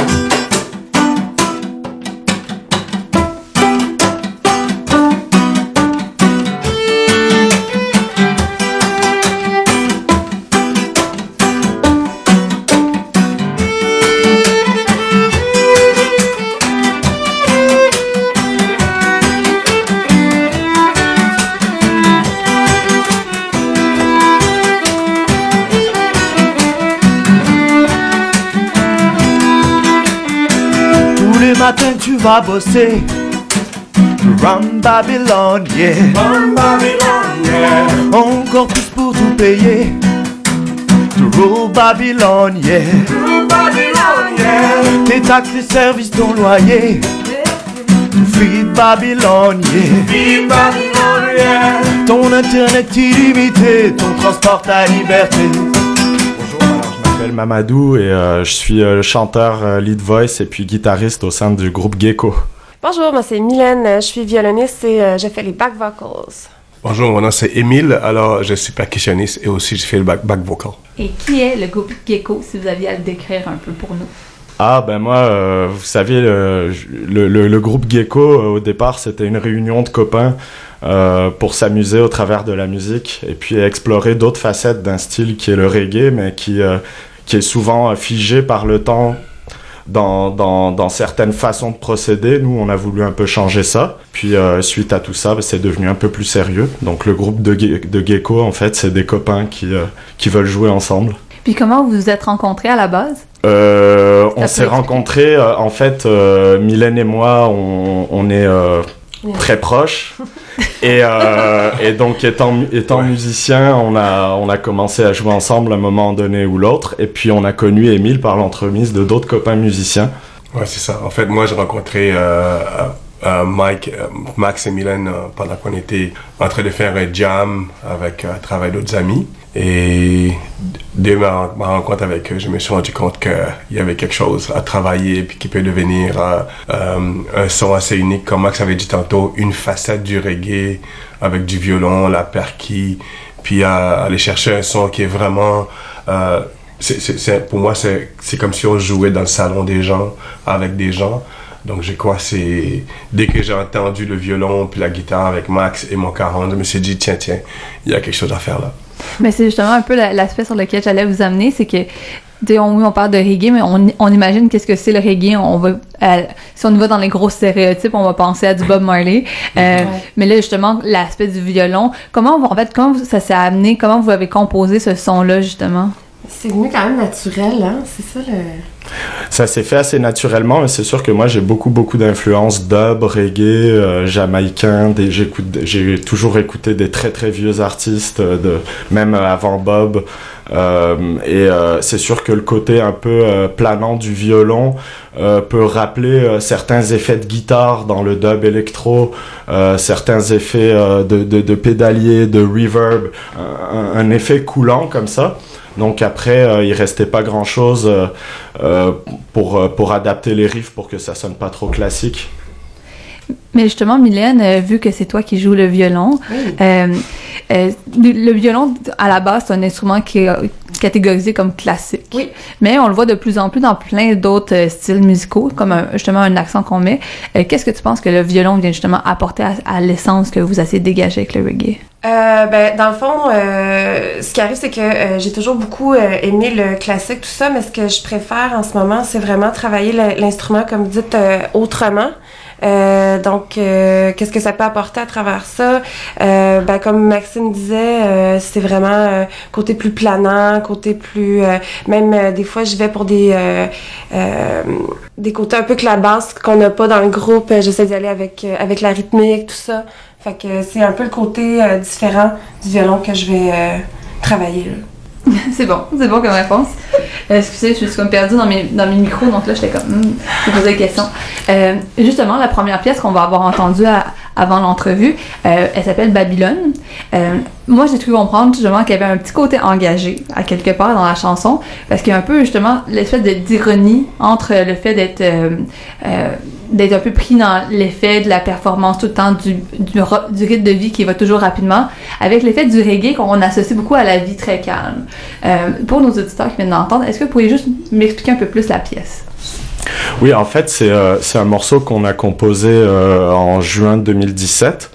Matin tu vas bosser, run Babylon, yeah, run Babylon, yeah. Encore plus pour tout payer, to rule Babylon, yeah, rule Babylon, yeah. Tes taxes, tes services, ton loyer, to feed Babylon, yeah, feed Babylon, yeah. Ton internet illimité, ton transport, ta liberté. Je m'appelle Mamadou et euh, je suis euh, chanteur euh, lead voice et puis guitariste au sein du groupe Gecko. Bonjour, moi c'est Mylène, je suis violoniste et euh, je fais les back vocals. Bonjour, mon nom c'est Émile, alors je suis percussionniste et aussi je fais le back, back vocal. Et qui est le groupe Gecko, si vous aviez à le décrire un peu pour nous? Ah ben moi, euh, vous savez, le, le, le, le groupe Gecko, euh, au départ, c'était une réunion de copains euh, pour s'amuser au travers de la musique et puis explorer d'autres facettes d'un style qui est le reggae, mais qui... Euh, qui est souvent figé par le temps dans, dans, dans certaines façons de procéder. Nous, on a voulu un peu changer ça. Puis, euh, suite à tout ça, c'est devenu un peu plus sérieux. Donc, le groupe de, ge- de Gecko, en fait, c'est des copains qui, euh, qui veulent jouer ensemble. Puis, comment vous vous êtes rencontrés à la base? Euh, on s'est rencontrés, euh, en fait, euh, Mylène et moi, on, on est... Euh, très proche et, euh, et donc étant, étant ouais. musicien on a, on a commencé à jouer ensemble à un moment donné ou l'autre et puis on a connu Émile par l'entremise de d'autres copains musiciens. Ouais, c'est ça, en fait moi j'ai rencontré euh, euh, Mike, euh, Max et Mylène euh, pendant qu'on était en train de faire un jam avec un euh, travail d'autres amis et dès ma, ma rencontre avec eux je me suis rendu compte qu'il y avait quelque chose à travailler et qui peut devenir euh, euh, un son assez unique comme Max avait dit tantôt, une facette du reggae avec du violon, la percussion, puis euh, aller chercher un son qui est vraiment euh, c'est, c'est, c'est, pour moi c'est, c'est comme si on jouait dans le salon des gens avec des gens. Donc je crois c'est dès que j'ai entendu le violon puis la guitare avec Max et mon quarante, je me suis dit tiens tiens il y a quelque chose à faire là. Mais c'est justement un peu la, l'aspect sur lequel j'allais vous amener, c'est que on, on parle de reggae, mais on, on imagine qu'est-ce que c'est le reggae. On va, à, si on y va dans les gros stéréotypes, on va penser à du Bob Marley. Euh, ouais. Mais là, justement, l'aspect du violon, comment vous, en fait, comment ça s'est amené, comment vous avez composé ce son-là, justement? C'est venu quand même naturel, hein? C'est ça le... Ça s'est fait assez naturellement, mais c'est sûr que moi j'ai beaucoup beaucoup d'influences dub, reggae, euh, jamaïcain, des, j'écoute, j'ai toujours écouté des très très vieux artistes, euh, de, même avant Bob, euh, et euh, c'est sûr que le côté un peu euh, planant du violon euh, peut rappeler euh, certains effets de guitare dans le dub électro, euh, certains effets euh, de, de, de pédalier, de reverb, un, un effet coulant comme ça. Donc après, euh, il restait pas grand-chose euh, euh, pour, euh, pour adapter les riffs pour que ça sonne pas trop classique. Mais justement, Mylène, euh, vu que c'est toi qui joues le violon, oui. euh, euh, le violon, à la base, c'est un instrument qui est catégorisé comme classique. Oui. Mais on le voit de plus en plus dans plein d'autres euh, styles musicaux, comme un, justement un accent qu'on met. Euh, qu'est-ce que tu penses que le violon vient justement apporter à, à l'essence que vous essayez de dégager avec le reggae? Euh, ben, dans le fond, euh, ce qui arrive, c'est que euh, j'ai toujours beaucoup euh, aimé le classique, tout ça, mais ce que je préfère en ce moment, c'est vraiment travailler le, l'instrument, comme vous dites, euh, autrement. Euh, donc, euh, qu'est-ce que ça peut apporter à travers ça? Euh, ben, comme Maxime disait, euh, c'est vraiment euh, côté plus planant, côté plus... Euh, même euh, des fois, je vais pour des euh, euh, des côtés un peu que la basse qu'on n'a pas dans le groupe. J'essaie d'y aller avec, euh, avec la rythmique, tout ça. Fait que c'est un peu le côté euh, différent du violon que je vais euh, travailler, là. C'est bon, c'est bon comme réponse. Euh, excusez, je suis comme perdue dans mes, dans mes micros, donc là, j'étais comme, hmm, je posais des questions. Euh, justement, la première pièce qu'on va avoir entendue à, avant l'entrevue, euh, elle s'appelle Babylone. Euh, moi, j'ai cru comprendre justement qu'il y avait un petit côté engagé, à quelque part, dans la chanson, parce qu'il y a un peu justement l'espèce de, d'ironie entre le fait d'être, euh, euh, d'être un peu pris dans l'effet de la performance tout le temps, du, du, du rythme de vie qui va toujours rapidement, avec l'effet du reggae qu'on associe beaucoup à la vie très calme. Euh, pour nos auditeurs qui viennent d'entendre, est-ce que vous pourriez juste m'expliquer un peu plus la pièce? Oui, en fait, c'est, euh, c'est un morceau qu'on a composé euh, en juin deux mille dix-sept.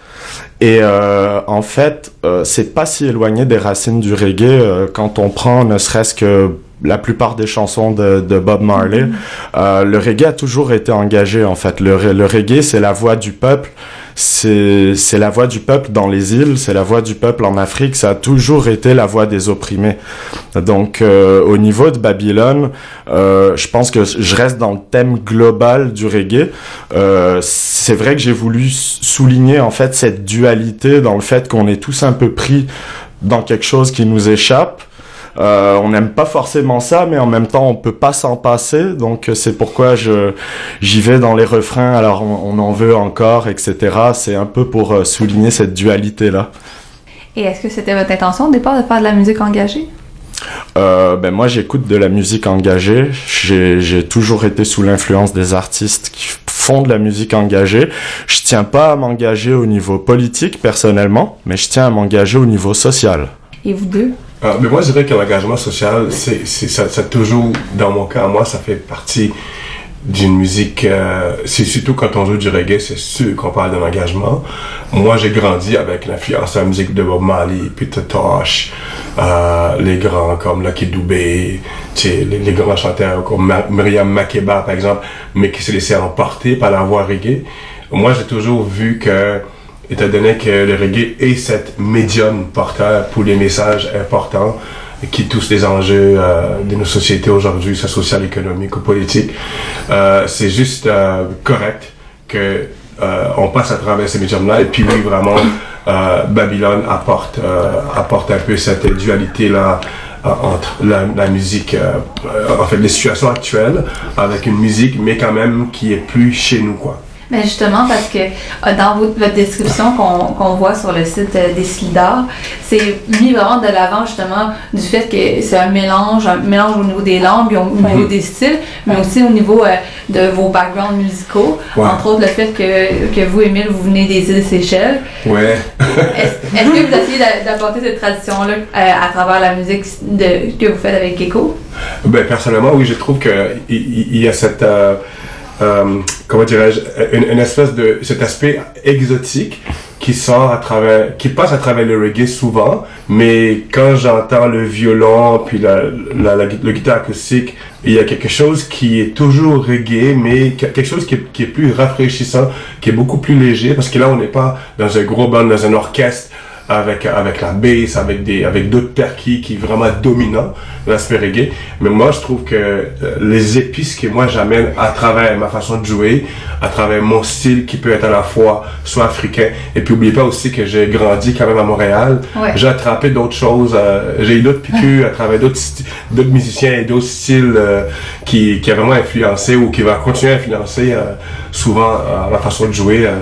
Et euh, en fait, euh, c'est pas si éloigné des racines du reggae euh, quand on prend ne serait-ce que la plupart des chansons de, de Bob Marley. Mmh. Euh, le reggae a toujours été engagé, en fait. Le, le reggae, c'est la voix du peuple. C'est, c'est la voix du peuple dans les îles, c'est la voix du peuple en Afrique, ça a toujours été la voix des opprimés. Donc, euh, au niveau de Babylone, euh, je pense que je reste dans le thème global du reggae. Euh, c'est vrai que j'ai voulu souligner, en fait, cette dualité dans le fait qu'on est tous un peu pris dans quelque chose qui nous échappe. Euh, on n'aime pas forcément ça, mais en même temps, on peut pas s'en passer. Donc, c'est pourquoi je j'y vais dans les refrains. Alors, on, on en veut encore, et cetera. C'est un peu pour euh, souligner cette dualité-là. Et est-ce que c'était votre intention au départ de faire de la musique engagée? Euh, ben moi, j'écoute de la musique engagée. J'ai, j'ai toujours été sous l'influence des artistes qui font de la musique engagée. Je tiens pas à m'engager au niveau politique, personnellement, mais je tiens à m'engager au niveau social. Et vous deux? Euh, mais moi, je dirais que l'engagement social, c'est, c'est, ça, ça toujours, dans mon cas, moi, ça fait partie d'une musique, euh, c'est surtout quand on joue du reggae, c'est sûr qu'on parle d'un engagement. Moi, j'ai grandi avec l'influence de la musique de Bob Marley, Peter Tosh, euh, les grands comme Lucky Dubé, les, les grands chanteurs comme Ma- Myriam Makeba, par exemple, mais qui se laissaient emporter par la voix reggae. Moi, j'ai toujours vu que étant donné que le reggae est cette médium porteur pour les messages importants qui touchent les enjeux euh, de nos sociétés aujourd'hui, soit sociales, économiques ou politiques, euh, c'est juste euh, correct que euh, on passe à travers ces médiums-là. Et puis oui, vraiment, euh, Babylone apporte euh, apporte un peu cette dualité-là euh, entre la, la musique, euh, en fait, les situations actuelles avec une musique, mais quand même qui est plus chez nous, quoi. Mais justement, parce que dans votre description qu'on, qu'on voit sur le site des Célidor, c'est mis vraiment de l'avant justement du fait que c'est un mélange, un mélange au niveau des langues, au niveau mm-hmm. des styles, mais mm-hmm. aussi au niveau euh, de vos backgrounds musicaux. Ouais. Entre autres, le fait que, que vous, Émile, vous venez des îles Seychelles. Ouais. est-ce, est-ce que vous essayez d'apporter cette tradition-là euh, à travers la musique de, que vous faites avec Gecko? Ben, personnellement, oui, je trouve qu'il y, y, y a cette... Euh, Euh, comment dirais-je, une, une espèce de cet aspect exotique qui sort à travers, qui passe à travers le reggae souvent, mais quand j'entends le violon puis la, la, la le guitare acoustique, il y a quelque chose qui est toujours reggae, mais quelque chose qui est, qui est plus rafraîchissant, qui est beaucoup plus léger, parce que là on n'est pas dans un gros band, dans un orchestre avec avec la bass, avec des avec d'autres perquis qui est vraiment dominant, l'aspect reggae. Mais moi, je trouve que euh, les épices que moi j'amène à travers ma façon de jouer, à travers mon style qui peut être à la fois soit africain, et puis n'oublie pas aussi que j'ai grandi quand même à Montréal. Ouais. J'ai attrapé d'autres choses, euh, j'ai eu d'autres piqûres à travers d'autres sti- d'autres musiciens et d'autres styles euh, qui qui a vraiment influencé ou qui va continuer à influencer euh, souvent euh, ma façon de jouer. Euh,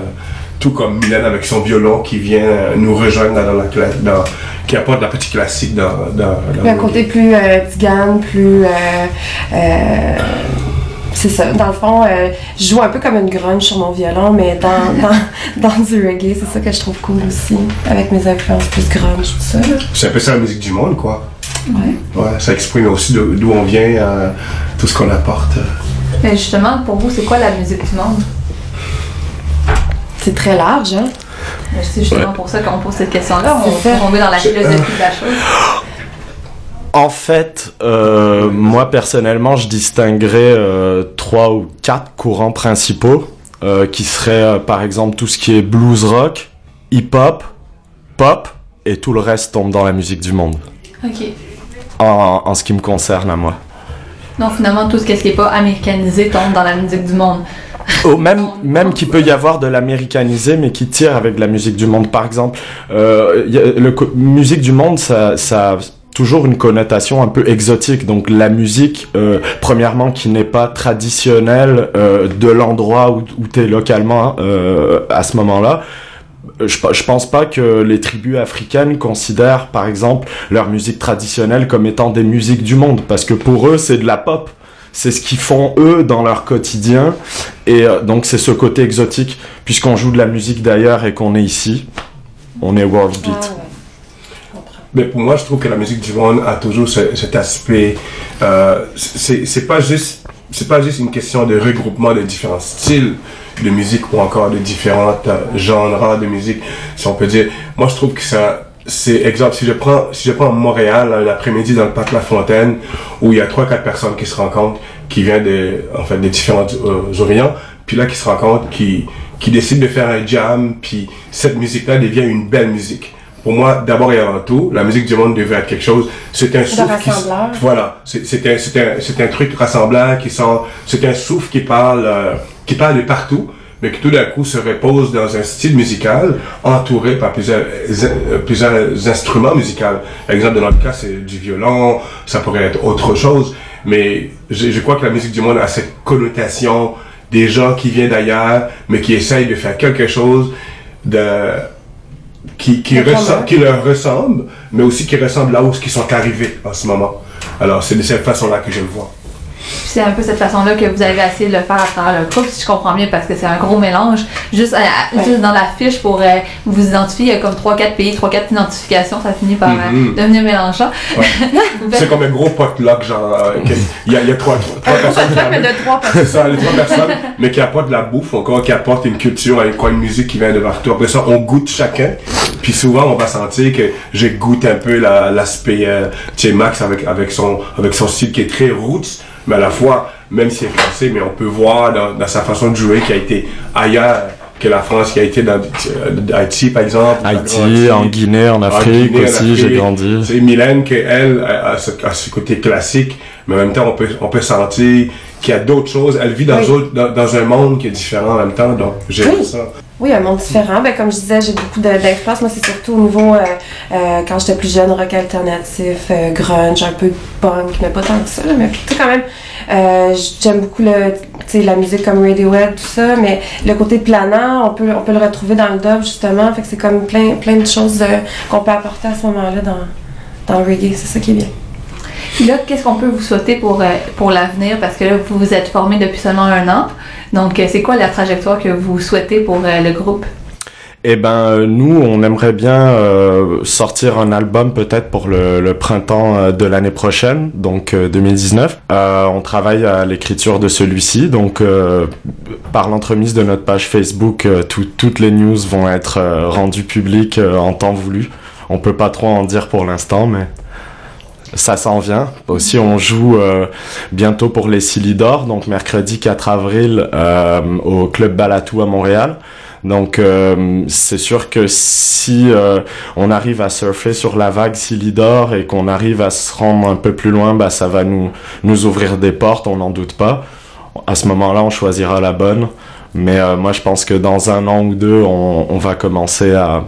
Tout comme Mylène avec son violon qui vient nous rejoindre dans la classe, qui apporte la petite classique dans, dans, dans le côté plus euh, tzigane, plus euh, euh, c'est ça. Dans le fond, euh, je joue un peu comme une grunge sur mon violon, mais dans, dans, dans du reggae, c'est ça que je trouve cool aussi, avec mes influences plus grunge, tout ça. C'est un peu ça la musique du monde, quoi. Ouais. Ouais, ça exprime aussi de, d'où on vient, euh, tout ce qu'on apporte. Mais justement, pour vous, c'est quoi la musique du monde? C'est très large, hein? C'est justement ouais. pour ça qu'on pose cette question-là. On, on est dans la philosophie de la chose. En fait, euh, moi, personnellement, je distinguerais euh, trois ou quatre courants principaux euh, qui seraient, euh, par exemple, tout ce qui est blues rock, hip-hop, pop, et tout le reste tombe dans la musique du monde. OK. En, en ce qui me concerne, à moi. Donc, finalement, tout ce qui n'est pas américanisé tombe dans la musique du monde. Oh, même même qu'il peut y avoir de l'américanisé mais qui tire avec de la musique du monde. Par exemple, euh, y a, le co- musique du monde, ça, ça a toujours une connotation un peu exotique. Donc la musique, euh, premièrement, qui n'est pas traditionnelle euh, de l'endroit où, où t'es localement euh, à ce moment-là. Je, je pense pas que les tribus africaines considèrent, par exemple, leur musique traditionnelle comme étant des musiques du monde, parce que pour eux, c'est de la pop. C'est ce qu'ils font eux dans leur quotidien, et euh, donc c'est ce côté exotique. Puisqu'on joue de la musique d'ailleurs et qu'on est ici, on est world beat. Mais pour moi, je trouve que la musique du monde a toujours ce, cet aspect. Euh, c'est, c'est pas juste, c'est pas juste une question de regroupement de différents styles de musique ou encore de différents euh, genres de musique, si on peut dire. Moi, je trouve que ça. C'est exemple, si je prends si je prends Montréal un après-midi dans le parc La Fontaine où il y a trois quatre personnes qui se rencontrent, qui viennent de en fait des différents euh, orient, puis là qui se rencontrent, qui qui décident de faire un jam, puis cette musique-là devient une belle musique. Pour moi, d'abord et avant tout, la musique du monde devait être quelque chose. C'est un souffle qui, voilà, c'est, c'est un c'est un c'est un truc rassembleur qui sort, c'est un souffle qui parle euh, qui parle de partout, mais qui tout d'un coup se repose dans un style musical entouré par plusieurs, plusieurs instruments musicaux. Par exemple, dans le cas, c'est du violon, ça pourrait être autre chose, mais je, je crois que la musique du monde a cette connotation des gens qui viennent d'ailleurs, mais qui essayent de faire quelque chose de qui, qui, ressemble, qui leur ressemble, mais aussi qui ressemble là où ils sont arrivés en ce moment. Alors, c'est de cette façon-là que je le vois. C'est un peu cette façon-là que vous avez essayé de le faire à travers le groupe, si je comprends bien, parce que c'est un gros mélange. Juste, à, ouais. juste dans la fiche pour euh, vous identifier, il y a comme trois quatre pays, trois quatre identifications, ça finit par mm-hmm. euh, devenir mélangeant. Ouais. C'est comme un gros potluck, genre, il euh, y, y a trois, trois personnes. Un potluck, mais de trois personnes. C'est ça, les trois personnes, mais qui apportent de la bouffe, encore qui apportent une culture, avec quoi, une musique qui vient de partout. Après ça, on goûte chacun, puis souvent, on va sentir que je goûte un peu la, l'aspect, euh, tu sais, Max avec, avec, son, avec son style qui est très roots. Mais à la fois, même si c'est français, mais on peut voir dans, dans sa façon de jouer qui a été ailleurs que la France, qui a été dans Haïti, par exemple. Haïti, en Guinée, en Afrique en Guinée, aussi, en Afrique. J'ai grandi. C'est Mylène qui, elle, a, a, ce, a ce côté classique, mais en même temps, on peut, on peut sentir qu'il y a d'autres choses. Elle vit dans, oui. autre, dans, dans un monde qui est différent en même temps, donc j'aime oui. ça. Oui, un monde différent. Ben, comme je disais, j'ai beaucoup de, d'influence. Moi, c'est surtout au niveau, euh, euh, quand j'étais plus jeune, rock alternatif, euh, grunge, un peu punk, mais pas tant que ça, là, mais plutôt quand même. Euh, j'aime beaucoup le, t'sais, la musique comme Radiohead, tout ça, mais le côté planant, on peut, on peut le retrouver dans le dub, justement. Fait que c'est comme plein, plein de choses euh, qu'on peut apporter à ce moment-là dans, dans le reggae. C'est ça qui est bien. Puis là, qu'est-ce qu'on peut vous souhaiter pour, euh, pour l'avenir? Parce que là, vous vous êtes formé depuis seulement un an. Donc, euh, c'est quoi la trajectoire que vous souhaitez pour euh, le groupe? Eh ben, euh, nous, on aimerait bien euh, sortir un album peut-être pour le, le printemps euh, de l'année prochaine, donc euh, deux mille dix-neuf. Euh, on travaille à l'écriture de celui-ci, donc euh, par l'entremise de notre page Facebook, euh, tout, toutes les news vont être euh, rendues publiques euh, en temps voulu. On peut pas trop en dire pour l'instant, mais... Ça s'en vient. Aussi, on joue euh, bientôt pour les Célidor, donc mercredi quatre avril euh, au Club Balatu à Montréal. Donc euh, c'est sûr que si euh, on arrive à surfer sur la vague Célidor et qu'on arrive à se rendre un peu plus loin, bah ça va nous nous ouvrir des portes, on n'en doute pas. À ce moment-là, on choisira la bonne. Mais euh, moi, je pense que dans un an ou deux, on, on va commencer à,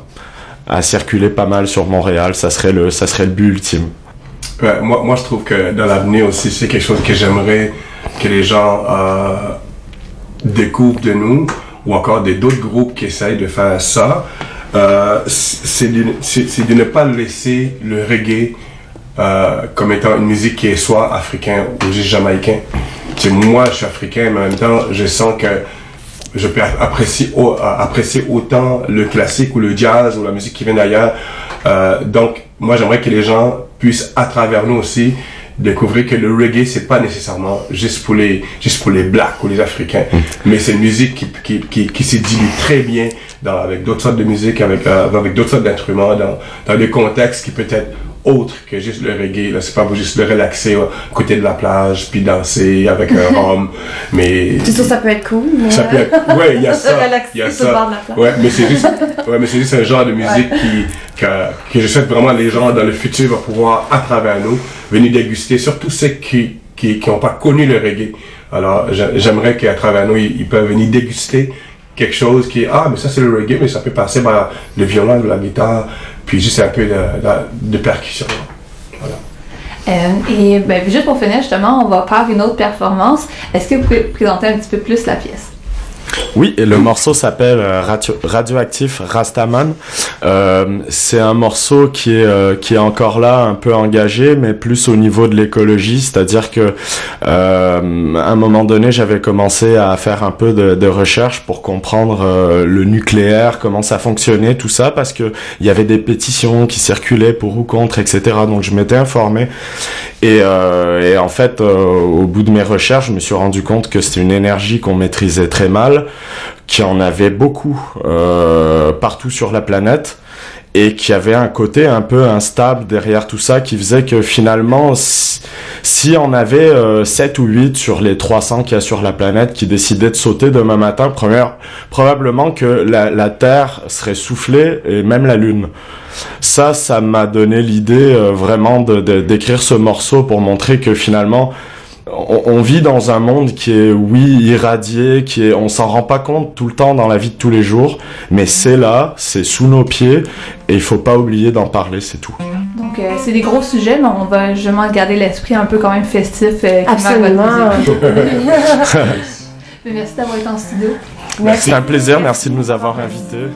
à circuler pas mal sur Montréal. Ça serait le, ça serait le but ultime. Ouais, moi, moi, je trouve que dans l'avenir aussi, c'est quelque chose que j'aimerais que les gens euh, découvrent de nous, ou encore des, d'autres groupes qui essayent de faire ça. Euh, c'est, de, c'est, c'est de ne pas laisser le reggae euh, comme étant une musique qui est soit africaine ou juste jamaïcaine. Tu sais, moi, je suis africain, mais en même temps, je sens que je peux apprécier, au, apprécier autant le classique ou le jazz ou la musique qui vient d'ailleurs. Euh, donc, moi, j'aimerais que les gens puissent, à travers nous aussi, découvrir que le reggae, c'est pas nécessairement juste pour les, juste pour les blacks ou les africains, mais c'est une musique qui, qui, qui, qui se dilue très bien dans, avec d'autres sortes de musique, avec, euh, avec d'autres sortes d'instruments, dans, dans des contextes qui peut-être autre que juste le reggae, là, c'est pas pour juste le relaxer à côté de la plage, puis danser avec un rhum, mais... Tout ça, ça peut être cool, mais... Ça peut être... Ouais, il y a ça, il y a ça. Ouais, mais c'est juste, ouais, mais c'est juste un genre de musique qui, que, que je souhaite vraiment les gens dans le futur vont pouvoir, à travers nous, venir déguster, surtout ceux qui, qui, qui n'ont pas connu le reggae. Alors, j'aimerais qu'à travers nous, ils, ils peuvent venir déguster quelque chose qui est, ah, mais ça c'est le reggae, mais ça peut passer par le violon, la guitare, puis juste un peu de, de, de percussion. Voilà. Euh, et ben, juste pour finir, justement, on va faire une autre performance. Est-ce que vous pouvez présenter un petit peu plus la pièce? Oui, et le morceau s'appelle euh, Radio- Radioactif Rastaman. Euh, c'est un morceau qui est, euh, qui est encore là, un peu engagé, mais plus au niveau de l'écologie. C'est-à-dire que, euh, à un moment donné, j'avais commencé à faire un peu de, de recherche pour comprendre euh, le nucléaire, comment ça fonctionnait, tout ça, parce que il y avait des pétitions qui circulaient pour ou contre, et cetera. Donc je m'étais informé. Et, euh, et en fait, euh, au bout de mes recherches, je me suis rendu compte que c'était une énergie qu'on maîtrisait très mal, qu'il y en avait beaucoup euh, partout sur la planète, et qu'il y avait un côté un peu instable derrière tout ça qui faisait que finalement, si, si on avait euh, sept ou huit sur les trois cents qu'il y a sur la planète qui décidaient de sauter demain matin, première, probablement que la, la Terre serait soufflée et même la Lune. Ça, ça m'a donné l'idée euh, vraiment de, de, d'écrire ce morceau pour montrer que finalement, on, on vit dans un monde qui est, oui, irradié, qui est, on s'en rend pas compte tout le temps dans la vie de tous les jours, mais c'est là, c'est sous nos pieds, et il faut pas oublier d'en parler, c'est tout. Donc, euh, c'est des gros sujets, mais on va justement garder l'esprit un peu quand même festif. Euh, Absolument. Mais merci d'avoir été en studio. Merci. C'est un plaisir, merci de nous avoir invités.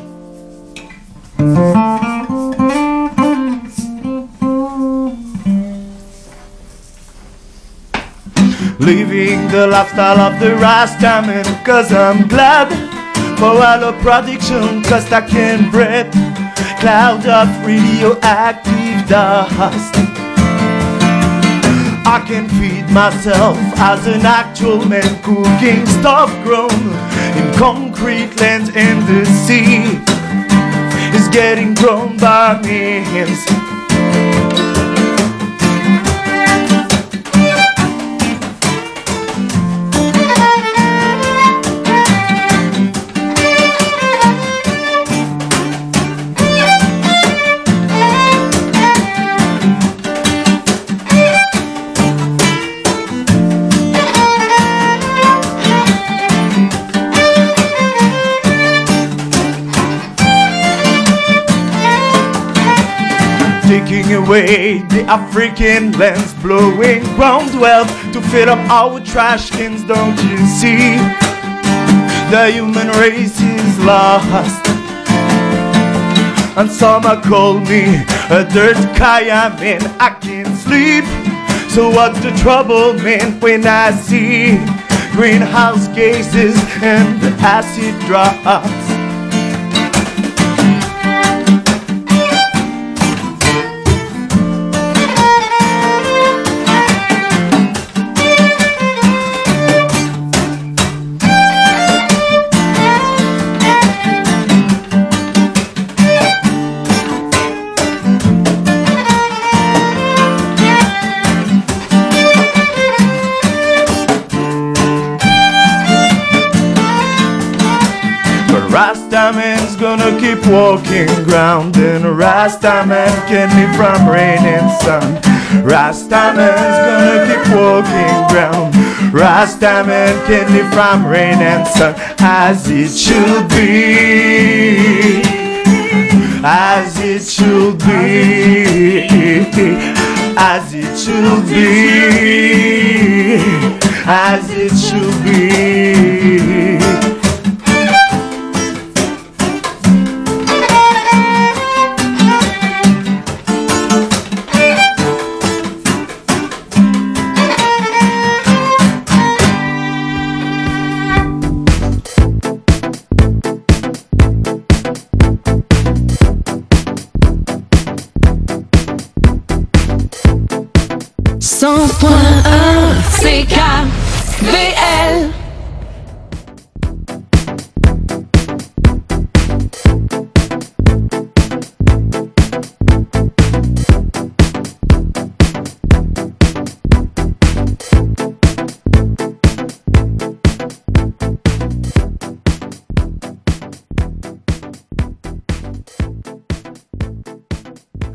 Living the lifestyle of the Rastaman, cause I'm glad for all our production, cause I can breathe cloud of radioactive dust. I can feed myself as an actual man, cooking stuff grown in concrete lands, and the sea is getting grown by me himself. Taking away the African lands, blowing ground wealth to fill up our trash cans. Don't you see? The human race is lost, and some are call me a dirt kaya man. I can't sleep, so what's the trouble, man? When I see greenhouse gases and the acid drops. Rasta man's gonna keep walking ground, and Rasta man keep me from rain and sun. Rasta man's gonna keep walking ground, Rasta man keep me from rain and sun. As it should be, as it should be, as it should be, as it should be. C K V L.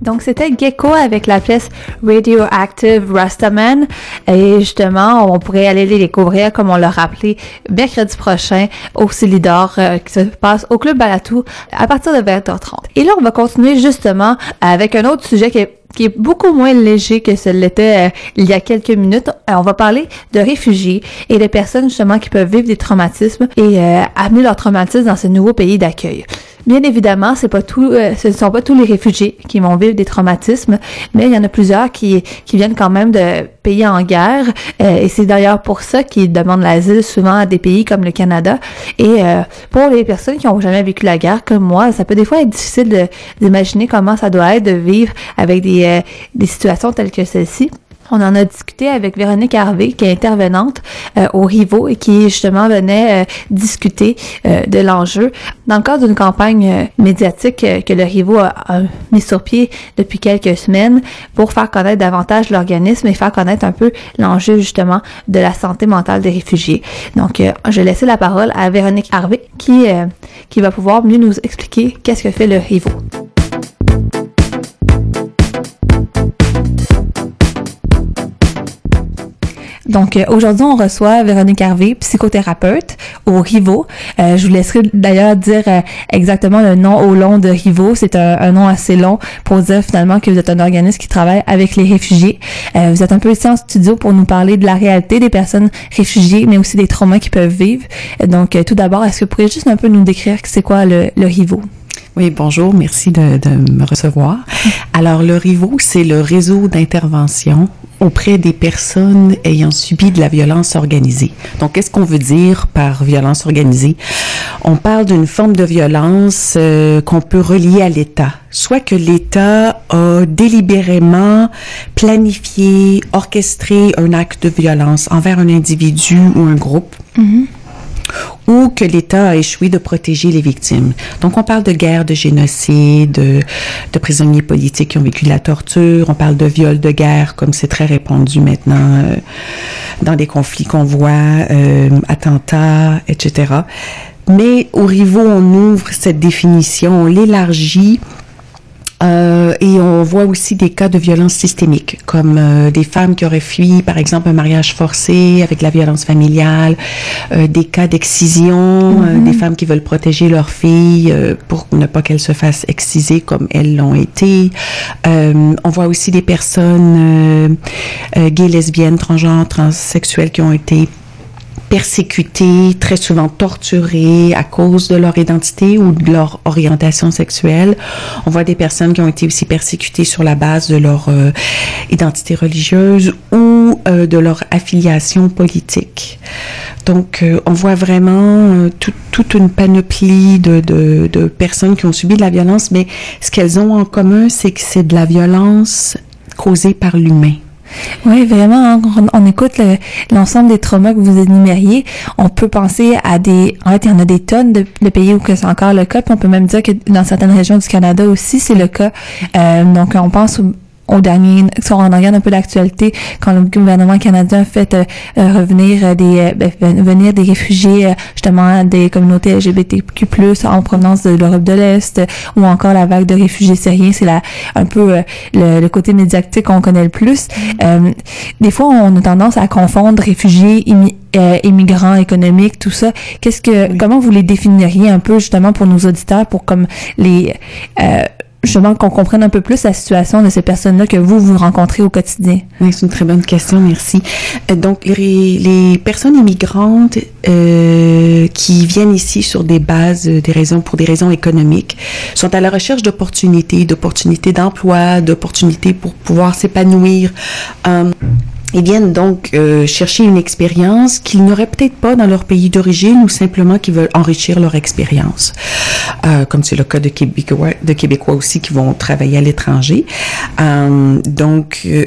Donc, c'était Gecko avec la pièce Radioactive Rastaman. Et justement, on pourrait aller les découvrir, comme on l'a rappelé, mercredi prochain au Célidor euh, qui se passe au Club Balatu à partir de vingt heures trente. Et là, on va continuer justement avec un autre sujet qui est qui est beaucoup moins léger que ce l'était euh, il y a quelques minutes. Euh, on va parler de réfugiés et de personnes justement qui peuvent vivre des traumatismes et euh, amener leurs traumatismes dans ce nouveau pays d'accueil. Bien évidemment, c'est pas tout, euh, ce ne sont pas tous les réfugiés qui vont vivre des traumatismes, mais il y en a plusieurs qui qui viennent quand même de pays en guerre euh, et c'est d'ailleurs pour ça qu'ils demandent l'asile souvent à des pays comme le Canada. Et euh, pour les personnes qui n'ont jamais vécu la guerre comme moi, ça peut des fois être difficile de, d'imaginer comment ça doit être de vivre avec des Des, des situations telles que celle-ci. On en a discuté avec Véronique Harvey, qui est intervenante euh, au RIVO et qui justement venait euh, discuter euh, de l'enjeu dans le cadre d'une campagne euh, médiatique euh, que le RIVO a, a mis sur pied depuis quelques semaines pour faire connaître davantage l'organisme et faire connaître un peu l'enjeu justement de la santé mentale des réfugiés. Donc, euh, je vais laisser la parole à Véronique Harvey qui, euh, qui va pouvoir mieux nous expliquer qu'est-ce que fait le RIVO. Donc, aujourd'hui, on reçoit Véronique Harvey, psychothérapeute au RIVO. Euh, je vous laisserai d'ailleurs dire euh, exactement le nom au long de RIVO. C'est un, un nom assez long pour dire finalement que vous êtes un organisme qui travaille avec les réfugiés. Euh, vous êtes un peu ici en studio pour nous parler de la réalité des personnes réfugiées, mais aussi des traumas qu'ils peuvent vivre. Donc, euh, tout d'abord, est-ce que vous pourriez juste un peu nous décrire c'est quoi le, le RIVO? Oui, bonjour, merci de, de me recevoir. Alors, le RIVO, c'est le réseau d'intervention auprès des personnes ayant subi de la violence organisée. Donc, qu'est-ce qu'on veut dire par violence organisée? On parle d'une forme de violence euh, qu'on peut relier à l'État. Soit que l'État a délibérément planifié, orchestré un acte de violence envers un individu ou un groupe. Mm-hmm. Ou que l'État a échoué de protéger les victimes. Donc, on parle de guerre, de génocide, de, de prisonniers politiques qui ont vécu de la torture, on parle de viol de guerre, comme c'est très répandu maintenant euh, dans les conflits qu'on voit, euh, attentats, et cetera. Mais au RIVO, on ouvre cette définition, on l'élargit. Euh, et on voit aussi des cas de violence systémique, comme euh, des femmes qui auraient fui, par exemple, un mariage forcé avec de la violence familiale, euh, des cas d'excision, mm-hmm. euh, des femmes qui veulent protéger leurs filles euh, pour ne pas qu'elles se fassent exciser comme elles l'ont été. Euh, on voit aussi des personnes euh, euh, gays, lesbiennes, transgenres, transsexuelles qui ont été persécutés, très souvent torturés à cause de leur identité ou de leur orientation sexuelle. On voit des personnes qui ont été aussi persécutées sur la base de leur euh, identité religieuse ou euh, de leur affiliation politique. Donc, euh, on voit vraiment euh, tout, toute une panoplie de, de, de personnes qui ont subi de la violence, mais ce qu'elles ont en commun, c'est que c'est de la violence causée par l'humain. Oui, vraiment, on, on écoute le, l'ensemble des traumas que vous énumériez. On peut penser à des... En fait, il y en a des tonnes de, de pays où que c'est encore le cas, puis on peut même dire que dans certaines régions du Canada aussi, c'est le cas. Euh, donc, on pense... Au, au dernier, si on regarde un peu l'actualité, quand le gouvernement canadien fait euh, revenir euh, des euh, ben, venir des réfugiés euh, justement des communautés L G B T Q plus, en provenance de l'Europe de l'Est, euh, ou encore la vague de réfugiés syriens, c'est la un peu euh, le, le côté médiatique qu'on connaît le plus. Euh, des fois, on a tendance à confondre réfugiés, immi- euh, immigrants économiques, tout ça. Qu'est-ce que, oui. Comment vous les définiriez un peu justement pour nos auditeurs, pour comme les euh, justement qu'on comprenne un peu plus la situation de ces personnes-là que vous, vous rencontrez au quotidien? Oui, c'est une très bonne question, merci. Euh, donc, les, les personnes immigrantes euh, qui viennent ici sur des bases, des raisons, pour des raisons économiques, sont à la recherche d'opportunités, d'opportunités d'emploi, d'opportunités pour pouvoir s'épanouir. Euh, Ils viennent donc euh, chercher une expérience qu'ils n'auraient peut-être pas dans leur pays d'origine, ou simplement qu'ils veulent enrichir leur expérience, euh, comme c'est le cas de Québécois, de Québécois aussi qui vont travailler à l'étranger. Euh, donc, euh,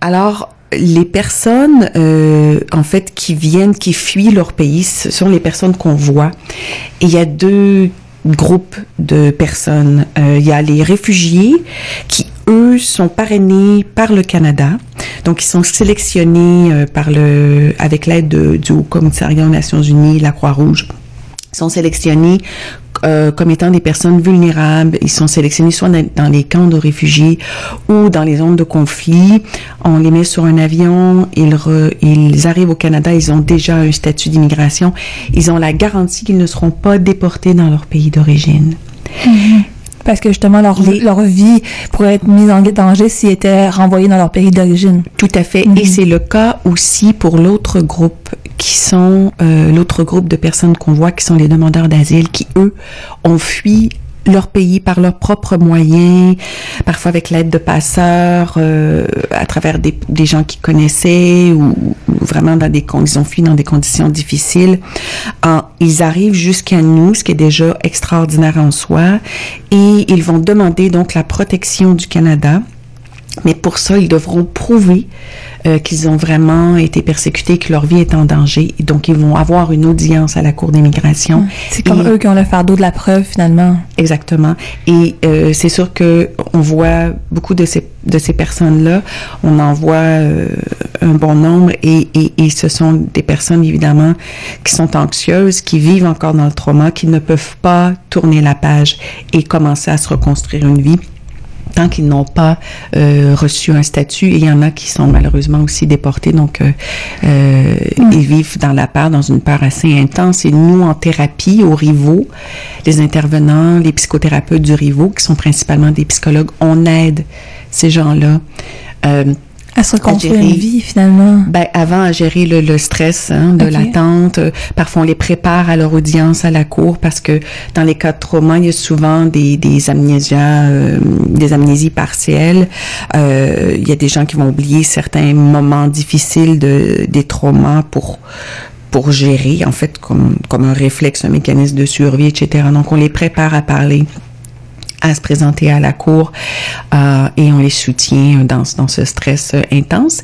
alors... Les personnes, euh, en fait, qui viennent, qui fuient leur pays, ce sont les personnes qu'on voit. Et il y a deux groupes de personnes. Euh, il y a les réfugiés qui, eux, sont parrainés par le Canada. Donc, ils sont sélectionnés euh, par le, avec l'aide de, du Haut-Commissariat aux Nations Unies, la Croix-Rouge. Ils sont sélectionnés euh, comme étant des personnes vulnérables. Ils sont sélectionnés soit dans les camps de réfugiés ou dans les zones de conflit. On les met sur un avion, ils, re, ils arrivent au Canada, ils ont déjà un statut d'immigration. Ils ont la garantie qu'ils ne seront pas déportés dans leur pays d'origine. Mm-hmm. Parce que justement, leur, les... leur vie pourrait être mise en danger s'ils étaient renvoyés dans leur pays d'origine. Tout à fait. Mm-hmm. Et c'est le cas aussi pour l'autre groupe qui sont, euh, l'autre groupe de personnes qu'on voit, qui sont les demandeurs d'asile, qui, eux, ont fui leur pays par leurs propres moyens, parfois avec l'aide de passeurs, euh, à travers des, des gens qu'ils connaissaient, ou, ou vraiment dans des, ils ont fui dans des conditions difficiles. Euh, ils arrivent jusqu'à nous, ce qui est déjà extraordinaire en soi, et ils vont demander donc la protection du Canada. Mais pour ça, ils devront prouver euh, qu'ils ont vraiment été persécutés, que leur vie est en danger. Et donc, ils vont avoir une audience à la Cour d'immigration. C'est comme et, eux qui ont le fardeau de la preuve, finalement. Exactement. Et euh, c'est sûr que on voit beaucoup de ces, de ces personnes-là. On en voit euh, un bon nombre. Et, et, et ce sont des personnes, évidemment, qui sont anxieuses, qui vivent encore dans le trauma, qui ne peuvent pas tourner la page et commencer à se reconstruire une vie tant qu'ils n'ont pas euh, reçu un statut. Et il y en a qui sont malheureusement aussi déportés, donc euh, euh, mm. ils vivent dans la peur, dans une peur assez intense. Et nous, en thérapie, au RIVO, les intervenants, les psychothérapeutes du RIVO, qui sont principalement des psychologues, on aide ces gens-là euh, à se reconstruire une vie, finalement. Ben, avant, à gérer le, le stress hein, de okay. l'attente. Parfois, on les prépare à leur audience à la cour, parce que dans les cas de trauma, il y a souvent des, des amnésias, euh, des amnésies partielles. Euh, il y a des gens qui vont oublier certains moments difficiles de, des traumas pour... pour gérer, en fait, comme, comme un réflexe, un mécanisme de survie, et cetera. Donc, on les prépare à parler, à se présenter à la cour, euh, et on les soutient dans, dans ce stress euh, intense.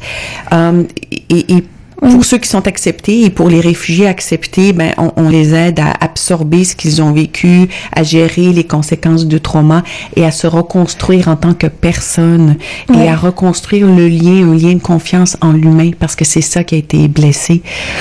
Euh, et, et pour oui. ceux qui sont acceptés, et pour les réfugiés acceptés, ben, on, on les aide à absorber ce qu'ils ont vécu, à gérer les conséquences du trauma et à se reconstruire en tant que personne, oui. et à reconstruire le lien, un lien de confiance en l'humain, parce que c'est ça qui a été blessé.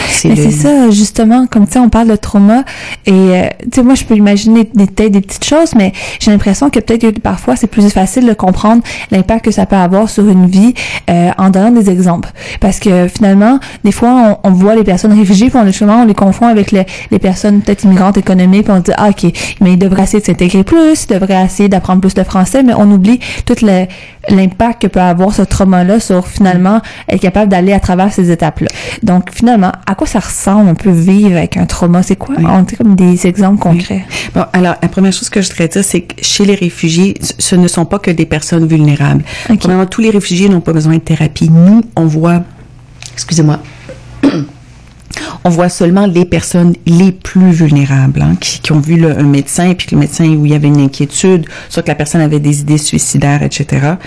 C'est, le... c'est ça, justement, comme tu sais, on parle de trauma, et euh, tu sais, moi, je peux imaginer des, des, des petites choses, mais j'ai l'impression que peut-être que parfois, c'est plus facile de comprendre l'impact que ça peut avoir sur une vie euh, en donnant des exemples. Parce que finalement, des fois, on, on voit les personnes réfugiées, puis on, justement, on les confond avec les, les personnes peut-être immigrantes économiques, puis on dit « Ah, OK, mais ils devraient essayer de s'intégrer plus, ils devraient essayer d'apprendre plus le français », mais on oublie tout le, l'impact que peut avoir ce trauma-là sur, finalement, être capable d'aller à travers ces étapes-là. Donc, finalement, à quoi ça ressemble, on peut vivre avec un trauma? C'est quoi? Oui. On dit comme des exemples concrets. Oui. Bon, alors, la première chose que je voudrais dire, c'est que chez les réfugiés, ce ne sont pas que des personnes vulnérables. Okay. Premièrement, tous les réfugiés n'ont pas besoin de thérapie. Nous, on voit... Excusez-moi. On voit seulement les personnes les plus vulnérables, hein, qui, qui ont vu le, un médecin, puis que le médecin, où il y avait une inquiétude, soit que la personne avait des idées suicidaires, et cetera.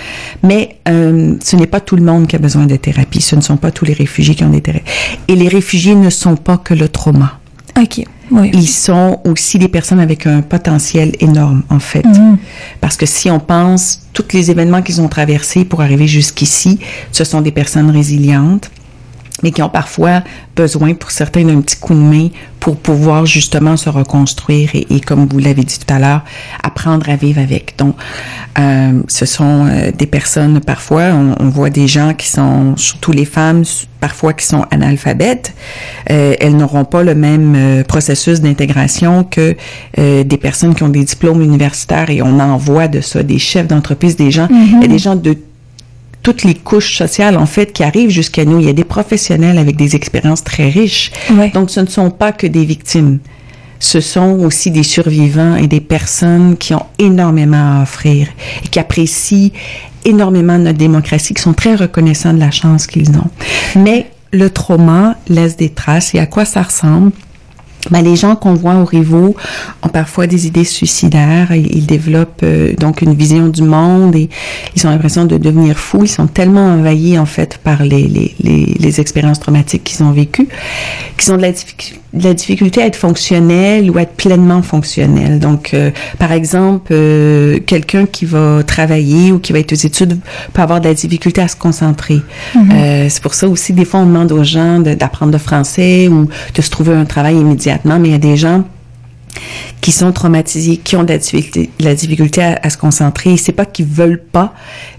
Mais euh, ce n'est pas tout le monde qui a besoin de thérapie. Ce ne sont pas tous les réfugiés qui ont des thérapies. Et les réfugiés ne sont pas que le trauma. OK. oui. Ils sont aussi des personnes avec un potentiel énorme, en fait. Mm-hmm. Parce que si on pense, tous les événements qu'ils ont traversés pour arriver jusqu'ici, ce sont des personnes résilientes, mais qui ont parfois besoin, pour certains, d'un petit coup de main pour pouvoir justement se reconstruire et, et comme vous l'avez dit tout à l'heure, apprendre à vivre avec. Donc, euh, ce sont euh, des personnes, parfois, on, on voit des gens qui sont, surtout les femmes, parfois qui sont analphabètes. Euh, elles n'auront pas le même euh, processus d'intégration que euh, des personnes qui ont des diplômes universitaires, et on en voit de ça, des chefs d'entreprise, des gens, mm-hmm. il y a des gens de toutes les couches sociales, en fait, qui arrivent jusqu'à nous. Il y a des professionnels avec des expériences très riches. Oui. Donc, ce ne sont pas que des victimes. Ce sont aussi des survivants et des personnes qui ont énormément à offrir et qui apprécient énormément notre démocratie, qui sont très reconnaissants de la chance qu'ils ont. Mais le trauma laisse des traces. Et à quoi ça ressemble? Ben, les gens qu'on voit au RIVO ont parfois des idées suicidaires. Ils, ils développent euh, donc une vision du monde et ils ont l'impression de devenir fous. Ils sont tellement envahis, en fait, par les, les, les, les expériences traumatiques qu'ils ont vécues, qu'ils ont de la, de la difficulté à être fonctionnels ou à être pleinement fonctionnels. Donc, euh, par exemple, euh, quelqu'un qui va travailler ou qui va être aux études peut avoir de la difficulté à se concentrer. Mm-hmm. Euh, c'est pour ça aussi, des fois, on demande aux gens de, d'apprendre le français ou de se trouver un travail immédiat. Mais il y a des gens qui sont traumatisés, qui ont de la difficulté, de la difficulté à, à se concentrer. C'est pas qu'ils veulent pas,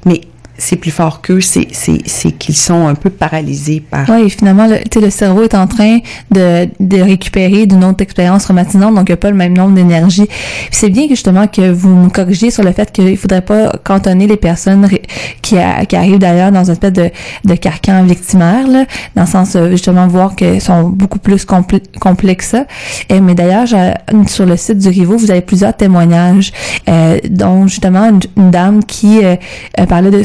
mais c'est plus fort qu'eux, c'est, c'est, c'est qu'ils sont un peu paralysés par... Oui, finalement, le, le cerveau est en train de, de récupérer d'une autre expérience traumatisante, donc il n'y a pas le même nombre d'énergie. Puis c'est bien que, justement, que vous me corrigiez sur le fait qu'il ne faudrait pas cantonner les personnes ré- qui, a, qui arrivent d'ailleurs dans une espèce de, de carcan victimaire, là, dans le sens, justement, voir qu'elles sont beaucoup plus compl- complexes. Et, mais d'ailleurs, sur le site du RIVO, vous avez plusieurs témoignages, euh, dont, justement, une, une dame qui euh, parlait de... de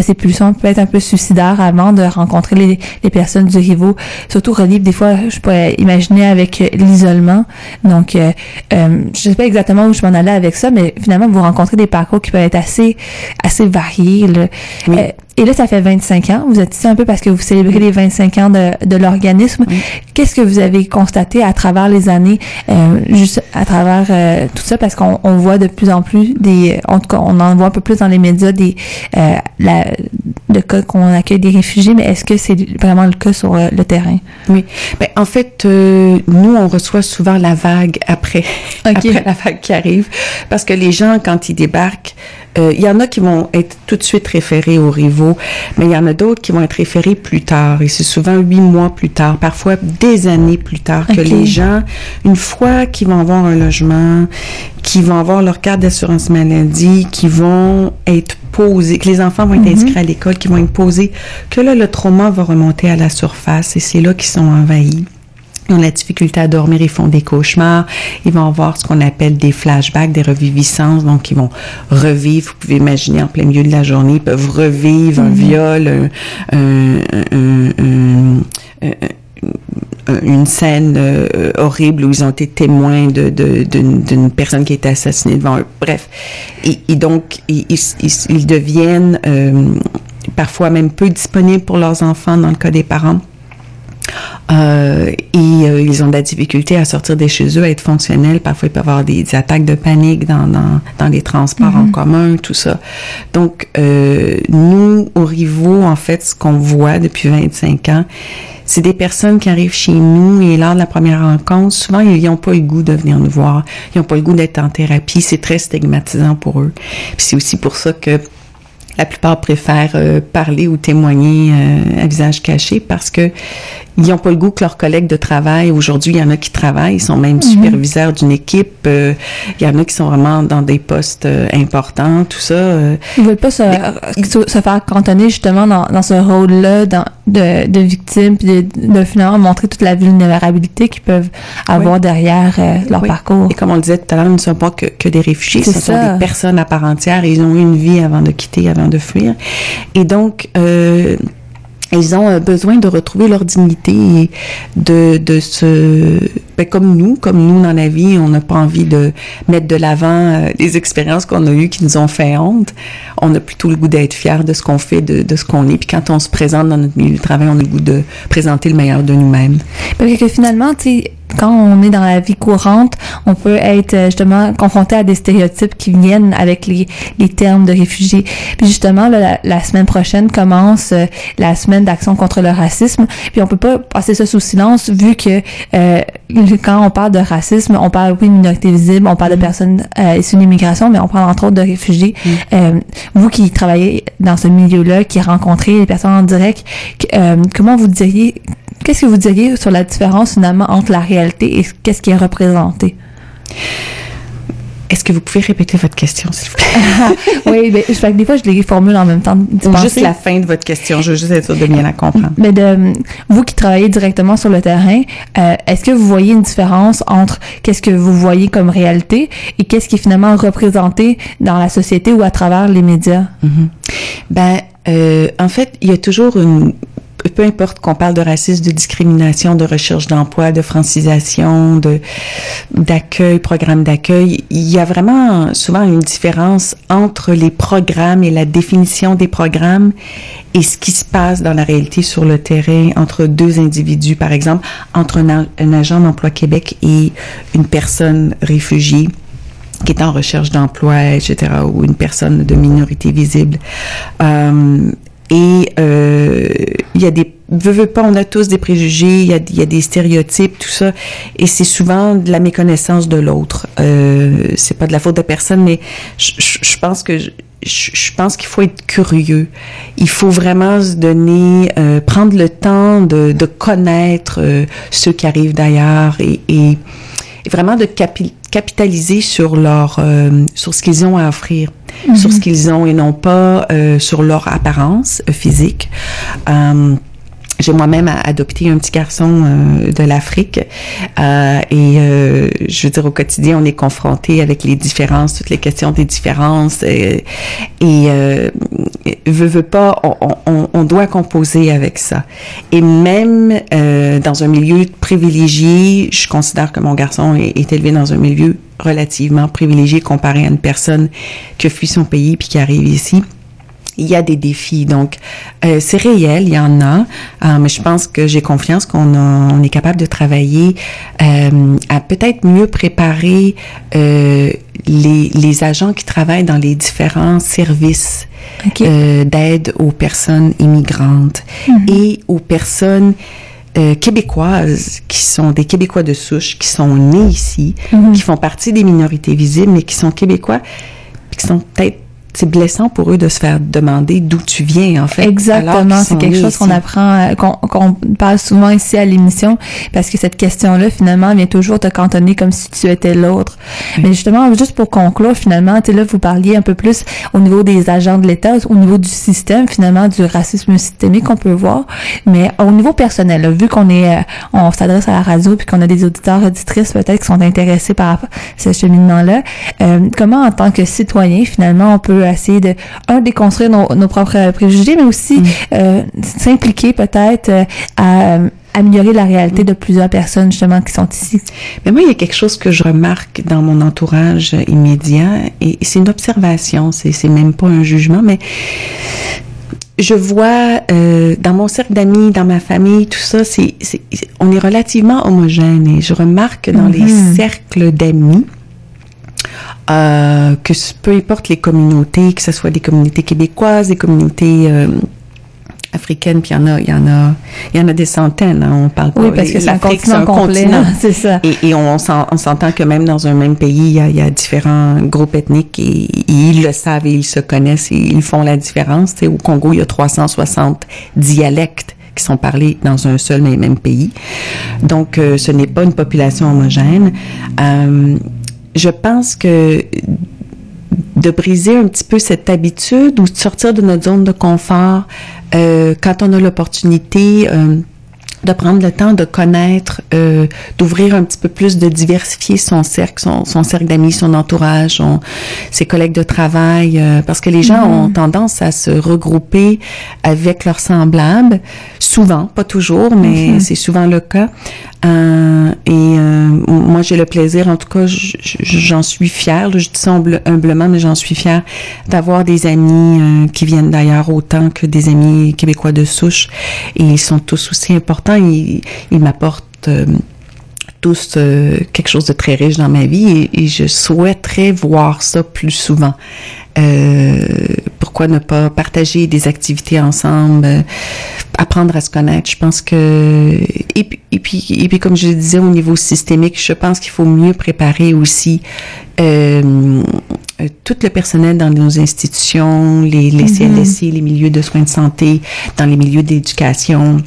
ses pulsions peut-être un peu suicidaires avant de rencontrer les, les personnes du RIVO, surtout reliées, des fois, je pourrais imaginer avec l'isolement. Donc, euh, euh, je sais pas exactement où je m'en allais avec ça, mais finalement, vous rencontrez des parcours qui peuvent être assez, assez variés, là. Oui. Euh, et là, ça fait vingt-cinq ans. Vous êtes ici un peu parce que vous célébrez les vingt-cinq ans de, de l'organisme. Oui. Qu'est-ce que vous avez constaté à travers les années, euh, juste à travers euh, tout ça, parce qu'on on voit de plus en plus des... En tout cas, on en voit un peu plus dans les médias des euh, la, de cas qu'on accueille des réfugiés, mais est-ce que c'est vraiment le cas sur euh, le terrain? Oui. Ben, en fait, euh, nous, on reçoit souvent la vague après, okay. après la vague qui arrive, parce que les gens, quand ils débarquent, euh, il y en a qui vont être tout de suite référés au RIVO, mais il y en a d'autres qui vont être référés plus tard, et c'est souvent huit mois plus tard, parfois des années plus tard, okay. que les gens, une fois qu'ils vont avoir un logement, qu'ils vont avoir leur carte d'assurance maladie, qu'ils vont être posés, que les enfants vont être mm-hmm. inscrits à l'école, qu'ils vont être posés, que là, le trauma va remonter à la surface, et c'est là qu'ils sont envahis. Ils ont la difficulté à dormir, ils font des cauchemars, ils vont avoir ce qu'on appelle des flashbacks, des reviviscences, donc ils vont revivre, vous pouvez imaginer en plein milieu de la journée, ils peuvent revivre un viol, un, un, un, un, un, une scène euh, horrible où ils ont été témoins de, de, d'une, d'une personne qui a été assassinée devant eux, bref. Et, et donc, ils, ils, ils, ils deviennent euh, parfois même peu disponibles pour leurs enfants dans le cas des parents. Euh, et euh, ils ont de la difficulté à sortir de chez eux, à être fonctionnels. Parfois, ils peuvent avoir des, des attaques de panique dans, dans, dans les transports mm-hmm. en commun, tout ça. Donc, euh, nous, au RIVO, en fait, ce qu'on voit depuis vingt-cinq ans, c'est des personnes qui arrivent chez nous et lors de la première rencontre, souvent, ils n'ont pas le goût de venir nous voir. Ils n'ont pas le goût d'être en thérapie. C'est très stigmatisant pour eux. Puis c'est aussi pour ça que la plupart préfèrent euh, parler ou témoigner euh, à visage caché parce que ils n'ont pas le goût que leurs collègues de travail, aujourd'hui, il y en a qui travaillent, ils sont même mm-hmm. superviseurs d'une équipe, euh, il y en a qui sont vraiment dans des postes euh, importants, tout ça. Euh, ils ne veulent pas se, mais, se, se faire cantonner justement dans, dans ce rôle-là dans, de, de victime, puis de, de finalement montrer toute la vulnérabilité qu'ils peuvent avoir oui. derrière euh, leur oui. parcours. Et comme on le disait tout à l'heure, ils ne sont pas que, que des réfugiés, c'est ce ça. sont des personnes à part entière, et ils ont eu une vie avant de quitter, avant de fuir. Et donc... Euh, Ils ont besoin de retrouver leur dignité et de, de se... Ben, comme nous, comme nous dans la vie, on n'a pas envie de mettre de l'avant euh, les expériences qu'on a eues qui nous ont fait honte. On a plutôt le goût d'être fiers de ce qu'on fait, de, de ce qu'on est. Puis quand on se présente dans notre milieu de travail, on a le goût de présenter le meilleur de nous-mêmes. Parce que finalement, tu sais, quand on est dans la vie courante, on peut être justement confronté à des stéréotypes qui viennent avec les, les termes de réfugiés. Puis justement, là, la, la semaine prochaine commence euh, la semaine d'action contre le racisme, puis on peut pas passer ça sous silence vu que euh, quand on parle de racisme, on parle, oui, de minorités visibles, on parle de personnes euh, issues de l'immigration, mais on parle entre autres de réfugiés. Mm. Euh, vous qui travaillez dans ce milieu-là, qui rencontrez les personnes en direct, euh, comment vous diriez... Qu'est-ce que vous diriez sur la différence, finalement, entre la réalité et qu'est-ce qui est représenté? Est-ce que vous pouvez répéter votre question, s'il vous plaît? Oui, bien, je fais que des fois, je les formule en même temps. Ou juste la fin de votre question, je veux juste être sûre de bien la comprendre. Mais de, vous qui travaillez directement sur le terrain, euh, est-ce que vous voyez une différence entre qu'est-ce que vous voyez comme réalité et qu'est-ce qui est finalement représenté dans la société ou à travers les médias? Mm-hmm. Ben, euh, en fait, il y a toujours une... Peu importe qu'on parle de racisme, de discrimination, de recherche d'emploi, de francisation, de d'accueil, programme d'accueil, il y a vraiment souvent une différence entre les programmes et la définition des programmes et ce qui se passe dans la réalité sur le terrain entre deux individus, par exemple, entre un, un agent d'Emploi Québec et une personne réfugiée qui est en recherche d'emploi, et cetera, ou une personne de minorité visible. Euh, Et euh, il y a des veux, veux pas, on a tous des préjugés, il y a, il y a des stéréotypes, tout ça, et c'est souvent de la méconnaissance de l'autre. Euh, c'est pas de la faute de personne, mais je, je, je pense que je, je pense qu'il faut être curieux. Il faut vraiment se donner, euh, prendre le temps de, de connaître euh, ceux qui arrivent d'ailleurs et, et, et vraiment de capi- capitaliser sur leur euh, sur ce qu'ils ont à offrir. Mm-hmm. Sur ce qu'ils ont et non pas euh, sur leur apparence euh, physique. Euh, j'ai moi-même adopté un petit garçon euh, de l'Afrique euh, et euh, je veux dire, au quotidien, on est confronté avec les différences, toutes les questions des différences et, et euh, veut, veut pas, on, on, on doit composer avec ça. Et même euh, dans un milieu privilégié, je considère que mon garçon est, est élevé dans un milieu relativement privilégié comparé à une personne qui fuit son pays puis qui arrive ici. Il y a des défis, donc euh, c'est réel, il y en a, euh, mais je pense que j'ai confiance qu'on a, on est capable de travailler euh, à peut-être mieux préparer euh, les, les agents qui travaillent dans les différents services. Okay. euh, d'aide aux personnes immigrantes. Mm-hmm. Et aux personnes... Euh, québécoises, qui sont des Québécois de souche, qui sont nés ici, mm-hmm. qui font partie des minorités visibles, mais qui sont Québécois, puis qui sont peut-être... C'est blessant pour eux de se faire demander d'où tu viens, en fait. Exactement, c'est quelque chose ici. qu'on apprend, qu'on, qu'on parle souvent ici à l'émission, parce que cette question-là, finalement, vient toujours te cantonner comme si tu étais l'autre. Oui. Mais justement, juste pour conclure, finalement, tu sais, là, vous parliez un peu plus au niveau des agents de l'État, au niveau du système, finalement, du racisme systémique qu'on peut voir, mais au niveau personnel, là, vu qu'on est, on s'adresse à la radio puis qu'on a des auditeurs, auditrices, peut-être, qui sont intéressés par ce cheminement-là, euh, comment, en tant que citoyen, finalement, on peut essayer de, un, déconstruire nos, nos propres préjugés, mais aussi mmh. euh, s'impliquer peut-être euh, à euh, améliorer la réalité mmh. de plusieurs personnes justement qui sont ici. Mais moi, il y a quelque chose que je remarque dans mon entourage immédiat, et, et c'est une observation, c'est, c'est même pas un jugement, mais je vois euh, dans mon cercle d'amis, dans ma famille, tout ça, c'est, c'est, on est relativement homogène, et je remarque dans mmh. les cercles d'amis, Euh, que peu importe les communautés, que ce soit des communautés québécoises, des communautés euh, africaines, puis il y en a, il y en a, il y en a des centaines. Hein, on parle pas. Oui, parce que c'est un continent complet, c'est ça. Et, et on, on s'entend que même dans un même pays, il y a, il y a différents groupes ethniques et, et ils le savent et ils se connaissent et ils font la différence. T'sais, au Congo, il y a trois cent soixante dialectes qui sont parlés dans un seul et même pays. Donc, euh, ce n'est pas une population homogène. Euh, Je pense que de briser un petit peu cette habitude ou de sortir de notre zone de confort euh, quand on a l'opportunité euh, de prendre le temps de connaître, euh, d'ouvrir un petit peu plus, de diversifier son cercle, son, son cercle d'amis, son entourage, son, ses collègues de travail, euh, parce que les gens mmh. ont tendance à se regrouper avec leurs semblables, souvent, pas toujours, mais mmh. c'est souvent le cas. Euh, et euh, moi, j'ai le plaisir, en tout cas, j- j- j'en suis fière, je dis ça humblement, mais j'en suis fière d'avoir des amis euh, qui viennent d'ailleurs autant que des amis québécois de souche, et ils sont tous aussi importants. Ils, ils m'apportent euh, tous euh, quelque chose de très riche dans ma vie et, et je souhaiterais voir ça plus souvent. Euh, pourquoi ne pas partager des activités ensemble, euh, apprendre à se connaître. Je pense que et, et puis et puis comme je le disais au niveau systémique, je pense qu'il faut mieux préparer aussi euh, euh, tout le personnel dans nos institutions, les, les C L S C, les milieux de soins de santé, dans les milieux d'éducation.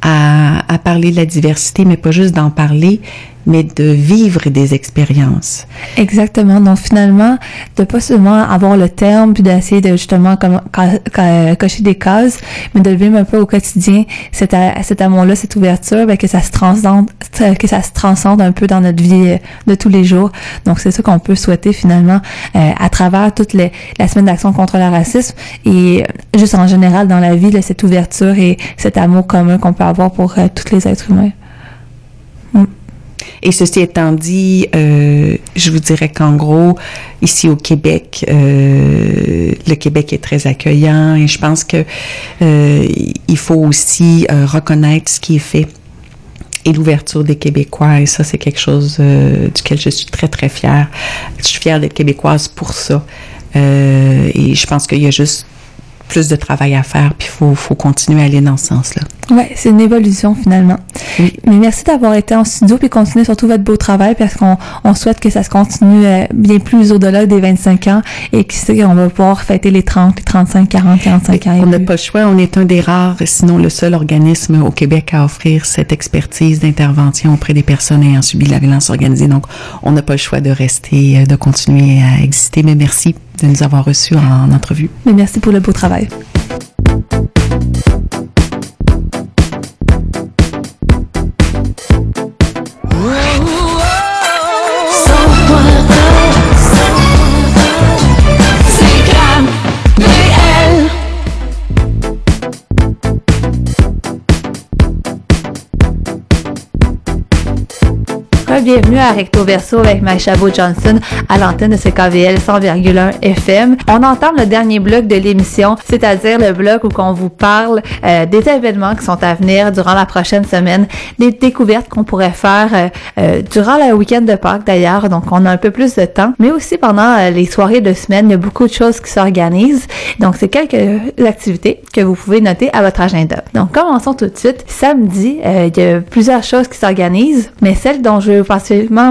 À, à parler de la diversité, mais pas juste d'en parler, mais de vivre des expériences. Exactement. Donc, finalement, de pas seulement avoir le terme, puis d'essayer de justement comme, ca, ca, cocher des cases, mais de vivre un peu au quotidien cet, cet amour-là, cette ouverture, bien, que ça se transcende, que ça se transcende un peu dans notre vie de tous les jours. Donc, c'est ça qu'on peut souhaiter finalement euh, à travers toute les, la semaine d'action contre le racisme et juste en général dans la vie, là, cette ouverture et cet amour commun qu'on peut avoir pour euh, tous les êtres humains. Mm. Et ceci étant dit, euh, je vous dirais qu'en gros, ici au Québec, euh, le Québec est très accueillant et je pense que euh, il faut aussi euh, reconnaître ce qui est fait et l'ouverture des Québécois. Et ça, c'est quelque chose euh, duquel je suis très, très fière. Je suis fière d'être québécoise pour ça. Euh, et je pense qu'il y a juste plus de travail à faire, puis il faut, faut continuer à aller dans ce sens-là. Oui, c'est une évolution, finalement. Oui. Mais merci d'avoir été en studio, puis continuez surtout votre beau travail, parce qu'on on souhaite que ça se continue euh, bien plus au-delà des vingt-cinq ans, et qui sait, on va pouvoir fêter les trente, les trente-cinq, quarante, quarante-cinq et ans. On n'a pas le choix, on est un des rares, sinon le seul organisme au Québec à offrir cette expertise d'intervention auprès des personnes ayant subi de la violence organisée, donc on n'a pas le choix de rester, de continuer à exister, mais merci de nous avoir reçus en entrevue. Mais merci pour le beau travail. Bienvenue à Recto Verso avec Marie Chabot-Johnson à l'antenne de C K V L cent virgule un F M. On entame le dernier bloc de l'émission, c'est-à-dire le bloc où on vous parle euh, des événements qui sont à venir durant la prochaine semaine, des découvertes qu'on pourrait faire euh, euh, durant le week-end de Pâques d'ailleurs, donc on a un peu plus de temps, mais aussi pendant euh, les soirées de semaine, il y a beaucoup de choses qui s'organisent, donc c'est quelques activités que vous pouvez noter à votre agenda. Donc commençons tout de suite. Samedi, euh, il y a plusieurs choses qui s'organisent, mais celle dont je particulièrement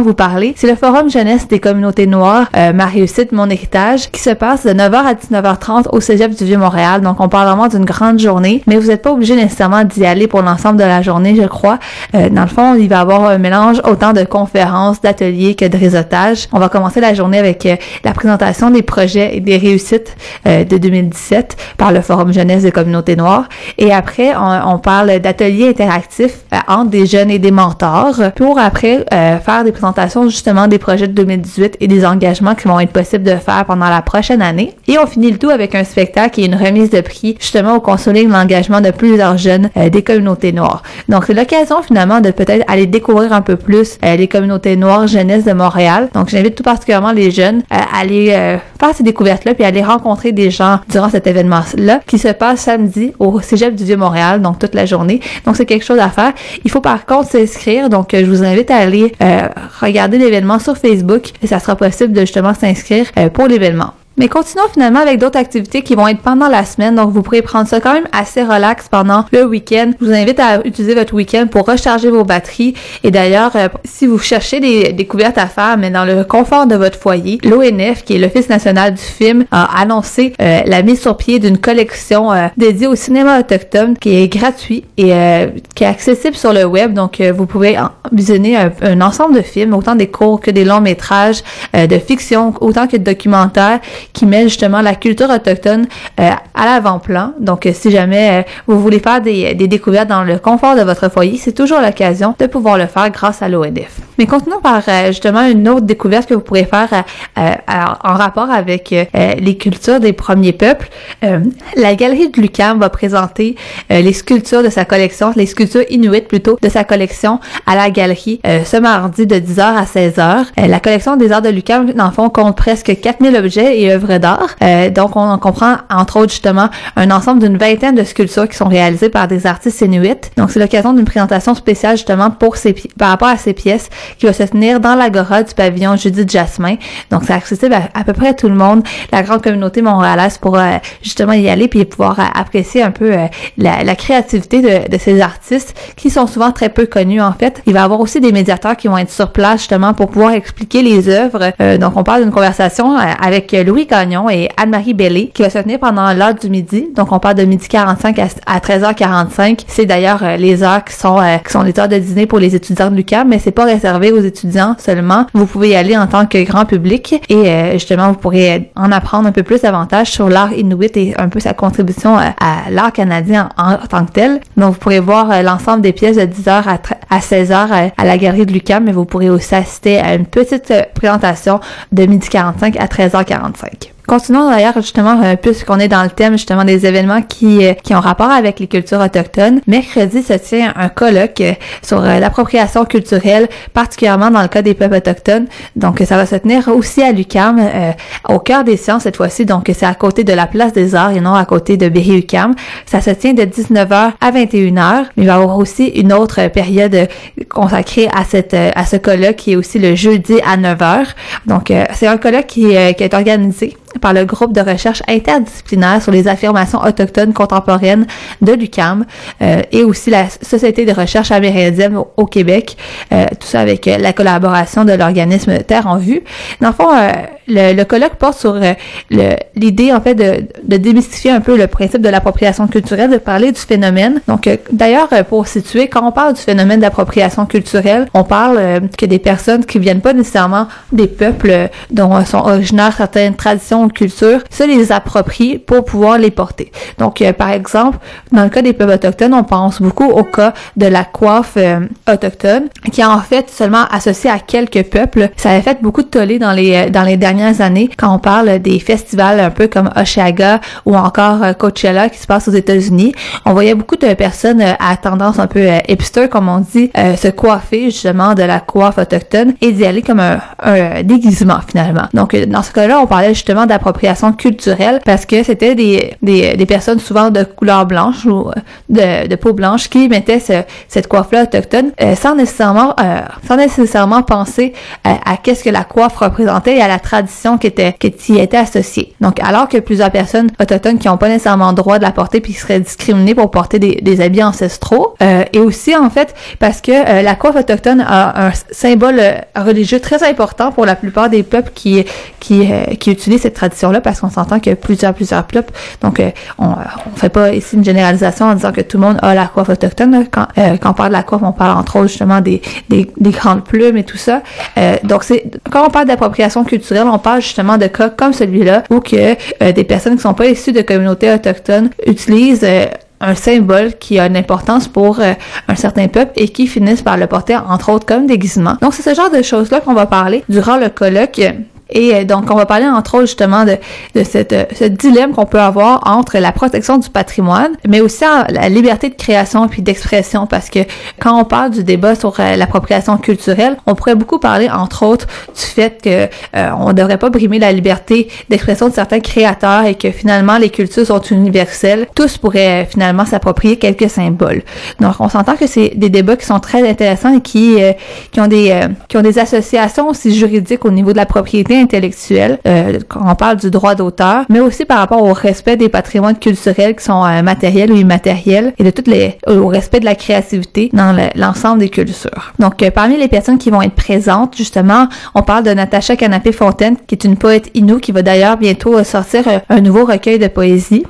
vous parler, c'est le Forum Jeunesse des communautés noires, euh, ma réussite, mon héritage, qui se passe de neuf heures à dix-neuf heures trente au Cégep du Vieux-Montréal. Donc, on parle vraiment d'une grande journée, mais vous n'êtes pas obligé nécessairement d'y aller pour l'ensemble de la journée, je crois. Euh, dans le fond, il va y avoir un mélange autant de conférences, d'ateliers que de réseautage. On va commencer la journée avec euh, la présentation des projets et des réussites euh, de deux mille dix-sept par le Forum Jeunesse des communautés noires. Et après, on, on parle d'ateliers interactifs euh, entre des jeunes et des mentors pour après euh, faire des présentations justement des projets de deux mille dix-huit et des engagements qui vont être possibles de faire pendant la prochaine année. Et on finit le tout avec un spectacle et une remise de prix justement au consoler l'engagement de plusieurs jeunes euh, des communautés noires. Donc c'est l'occasion finalement de peut-être aller découvrir un peu plus euh, les communautés noires jeunesse de Montréal. Donc j'invite tout particulièrement les jeunes euh, à aller euh, faire ces découvertes-là puis à aller rencontrer des gens durant cet événement-là qui se passe samedi au Cégep du Vieux-Montréal, donc toute la journée. Donc c'est quelque chose à faire. Il faut par contre s'inscrire, donc euh, je vous invite à aller Euh, regardez l'événement sur Facebook et ça sera possible de justement s'inscrire euh, pour l'événement. Mais continuons finalement avec d'autres activités qui vont être pendant la semaine, donc vous pourrez prendre ça quand même assez relax pendant le week-end. Je vous invite à utiliser votre week-end pour recharger vos batteries. Et d'ailleurs, euh, si vous cherchez des découvertes à faire, mais dans le confort de votre foyer, l'O N F, qui est l'Office national du film, a annoncé euh, la mise sur pied d'une collection euh, dédiée au cinéma autochtone qui est gratuit et euh, qui est accessible sur le web. Donc, euh, vous pouvez en- visionner un, un ensemble de films, autant des courts que des longs métrages, euh, de fiction, autant que de documentaires, qui met justement la culture autochtone euh, à l'avant-plan. Donc, euh, si jamais euh, vous voulez faire des, des découvertes dans le confort de votre foyer, c'est toujours l'occasion de pouvoir le faire grâce à l'O N F. Mais continuons par euh, justement une autre découverte que vous pourrez faire euh, euh, en rapport avec euh, les cultures des premiers peuples. Euh, la Galerie de l'U Q A M va présenter euh, les sculptures de sa collection, les sculptures inuites plutôt, de sa collection à la Galerie euh, ce mardi de dix heures à seize heures. Euh, la collection des arts de l'U Q A M, dans le fond, compte presque quatre mille objets et euh, d'œuvres d'art. Euh, donc, on en comprend, entre autres, justement, un ensemble d'une vingtaine de sculptures qui sont réalisées par des artistes inuits. Donc, c'est l'occasion d'une présentation spéciale, justement, pour ces pi- par rapport à ces pièces qui va se tenir dans l'agora du pavillon Judith Jasmin. Donc, c'est accessible à, à peu près à tout le monde. La grande communauté montréalaise pourra, justement, y aller puis pouvoir à, apprécier un peu euh, la, la créativité de, de ces artistes qui sont souvent très peu connus, en fait. Il va y avoir aussi des médiateurs qui vont être sur place, justement, pour pouvoir expliquer les œuvres. Euh, donc, on parle d'une conversation euh, avec Louis Gagnon et Anne-Marie Bellé qui va se tenir pendant l'heure du midi. Donc, on parle de midi quarante-cinq à, à treize heures quarante-cinq. C'est d'ailleurs euh, les heures qui sont euh, qui sont les heures de dîner pour les étudiants de l'U Q A M, mais c'est pas réservé aux étudiants seulement. Vous pouvez y aller en tant que grand public et euh, justement, vous pourrez en apprendre un peu plus davantage sur l'art inuit et un peu sa contribution euh, à l'art canadien en, en tant que tel. Donc, vous pourrez voir euh, l'ensemble des pièces de dix heures à, tra- à seize heures euh, à la galerie de l'U Q A M, mais vous pourrez aussi assister à une petite euh, présentation de midi quarante-cinq à treize heures quarante-cinq. Continuons d'ailleurs justement, euh, puisqu'on est dans le thème justement des événements qui euh, qui ont rapport avec les cultures autochtones. Mercredi se tient un colloque euh, sur euh, l'appropriation culturelle, particulièrement dans le cas des peuples autochtones. Donc, ça va se tenir aussi à l'U Q A M, euh, au cœur des sciences cette fois-ci. Donc, c'est à côté de la place des arts et non à côté de Berry-U Q A M. Ça se tient de dix-neuf heures à vingt et une heures. Il va y avoir aussi une autre euh, période euh, consacrée à cette euh, à ce colloque qui est aussi le jeudi à neuf heures. Donc, euh, c'est un colloque qui, euh, qui est organisé par le groupe de recherche interdisciplinaire sur les affirmations autochtones contemporaines de l'U Q A M euh, et aussi la Société de recherche amérindienne au, au Québec, euh, tout ça avec euh, la collaboration de l'organisme Terre en Vue. Dans le fond, euh, le, le colloque porte sur euh, le, l'idée en fait de, de démystifier un peu le principe de l'appropriation culturelle, de parler du phénomène. Donc, euh, d'ailleurs, euh, pour situer, quand on parle du phénomène d'appropriation culturelle, on parle euh, que des personnes qui viennent pas nécessairement des peuples euh, dont euh, sont originaires certaines traditions culture, se les approprient pour pouvoir les porter. Donc, euh, par exemple, dans le cas des peuples autochtones, on pense beaucoup au cas de la coiffe euh, autochtone, qui est en fait seulement associée à quelques peuples. Ça a fait beaucoup de tollé dans les euh, dans les dernières années, quand on parle des festivals un peu comme Oshiaga ou encore euh, Coachella qui se passe aux États-Unis. On voyait beaucoup de personnes euh, à tendance un peu euh, hipster, comme on dit, euh, se coiffer justement de la coiffe autochtone et d'y aller comme un, un déguisement finalement. Donc, euh, dans ce cas-là, on parlait justement de appropriation culturelle parce que c'était des, des, des personnes souvent de couleur blanche ou de, de peau blanche qui mettaient ce, cette coiffe-là autochtone euh, sans nécessairement euh, sans nécessairement penser euh, à qu'est-ce que la coiffe représentait et à la tradition qui était qui y était associée. Donc, alors que plusieurs personnes autochtones qui n'ont pas nécessairement le droit de la porter puis qui seraient discriminées pour porter des, des habits ancestraux euh, et aussi en fait parce que euh, la coiffe autochtone a un symbole religieux très important pour la plupart des peuples qui qui euh, qui utilisent cette tradition là parce qu'on s'entend qu'il y a plusieurs, plusieurs peuples. Donc, euh, on ne fait pas ici une généralisation en disant que tout le monde a la coiffe autochtone. Quand, euh, quand on parle de la coiffe, on parle entre autres justement des, des, des grandes plumes et tout ça. Euh, donc, c'est quand on parle d'appropriation culturelle, on parle justement de cas comme celui-là où que euh, des personnes qui ne sont pas issues de communautés autochtones utilisent euh, un symbole qui a une importance pour euh, un certain peuple et qui finissent par le porter entre autres comme déguisement. Donc, c'est ce genre de choses-là qu'on va parler durant le colloque. Et donc, on va parler entre autres justement de, de cette, ce dilemme qu'on peut avoir entre la protection du patrimoine, mais aussi la liberté de création puis d'expression, parce que quand on parle du débat sur l'appropriation culturelle, on pourrait beaucoup parler entre autres du fait que euh, on devrait pas brimer la liberté d'expression de certains créateurs et que finalement les cultures sont universelles, tous pourraient finalement s'approprier quelques symboles. Donc, on s'entend que c'est des débats qui sont très intéressants et qui euh, qui ont des euh, qui ont des associations aussi juridiques au niveau de la propriété intellectuelle, euh, quand on parle du droit d'auteur, mais aussi par rapport au respect des patrimoines culturels qui sont euh, matériels ou immatériels et de toutes les euh, au respect de la créativité dans le, l'ensemble des cultures. Donc, euh, parmi les personnes qui vont être présentes, justement, on parle de Natacha Canapé-Fontaine, qui est une poète inou qui va d'ailleurs bientôt euh, sortir euh, un nouveau recueil de poésie.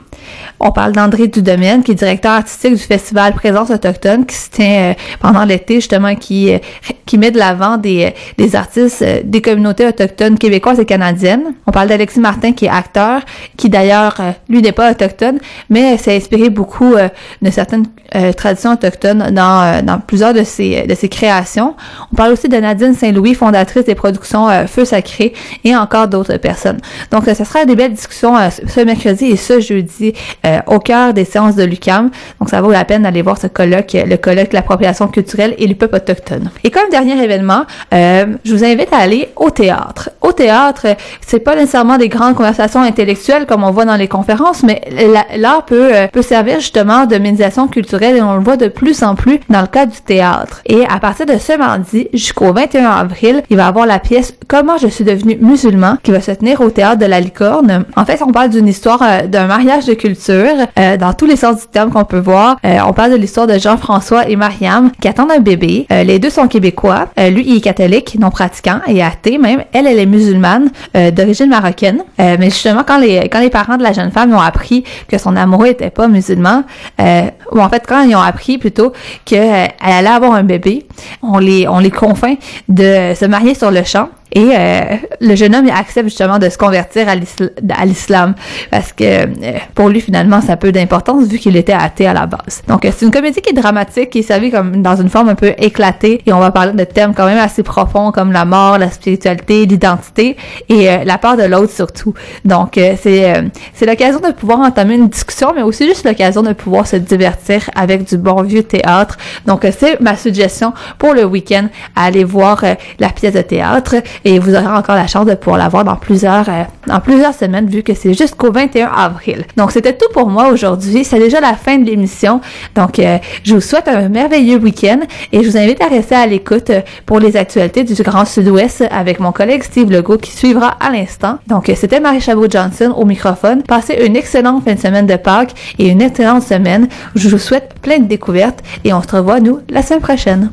On parle d'André Dudomaine, qui est directeur artistique du festival Présence autochtone, qui se tient euh, pendant l'été, justement, qui euh, qui met de l'avant des des artistes euh, des communautés autochtones québécoises et canadiennes. On parle d'Alexis Martin, qui est acteur, qui d'ailleurs, euh, lui n'est pas autochtone, mais s'est inspiré beaucoup euh, de certaines euh, traditions autochtones dans euh, dans plusieurs de ses de ses créations. On parle aussi de Nadine Saint-Louis, fondatrice des productions euh, Feu Sacré, et encore d'autres personnes. Donc, euh, ce sera des belles discussions euh, ce mercredi et ce jeudi euh, au cœur des séances de l'U Q A M. Donc, ça vaut la peine d'aller voir ce colloque, le colloque de l'appropriation culturelle et le peuple autochtone. Et comme dernier événement, euh, je vous invite à aller au théâtre. Au théâtre, c'est pas nécessairement des grandes conversations intellectuelles comme on voit dans les conférences, mais la, l'art peut, euh, peut servir justement de médiation culturelle et on le voit de plus en plus dans le cadre du théâtre. Et à partir de ce mardi jusqu'au vingt et un avril, il va y avoir la pièce « Comment je suis devenu musulman » qui va se tenir au théâtre de la Licorne. En fait, on parle d'une histoire euh, d'un mariage de culture euh, dans tous les sens du terme qu'on peut voir. Euh, on parle de l'histoire de Jean-François et Mariam qui attendent un bébé. Euh, les deux sont québécois. Euh, lui, il est catholique, non pratiquant et athée même. Elle, elle est musulmane euh, d'origine marocaine. Euh, mais justement, quand les, quand les parents de la jeune femme ont appris que son amoureux n'était pas musulman, euh, ou en fait, quand ils ont appris plutôt qu'elle euh, allait avoir un bébé, on les, on les confins de se marier sur le champ. Et euh, le jeune homme il accepte justement de se convertir à, l'isla- à l'islam parce que euh, pour lui finalement ça a peu d'importance vu qu'il était athée à la base. Donc euh, c'est une comédie qui est dramatique, qui est servie comme dans une forme un peu éclatée et on va parler de thèmes quand même assez profonds comme la mort, la spiritualité, l'identité et euh, la part de l'autre surtout. Donc euh, c'est euh, c'est l'occasion de pouvoir entamer une discussion mais aussi juste l'occasion de pouvoir se divertir avec du bon vieux théâtre. Donc euh, c'est ma suggestion pour le week-end à aller voir euh, la pièce de théâtre. Et vous aurez encore la chance de pouvoir la voir dans plusieurs, euh, dans plusieurs semaines, vu que c'est jusqu'au vingt et un avril. Donc, c'était tout pour moi aujourd'hui. C'est déjà la fin de l'émission. Donc, euh, je vous souhaite un merveilleux week-end et je vous invite à rester à l'écoute pour les actualités du Grand Sud-Ouest avec mon collègue Steve Legault qui suivra à l'instant. Donc, c'était Marie Chabot-Johnson au microphone. Passez une excellente fin de semaine de Pâques et une excellente semaine. Je vous souhaite plein de découvertes et on se revoit, nous, la semaine prochaine.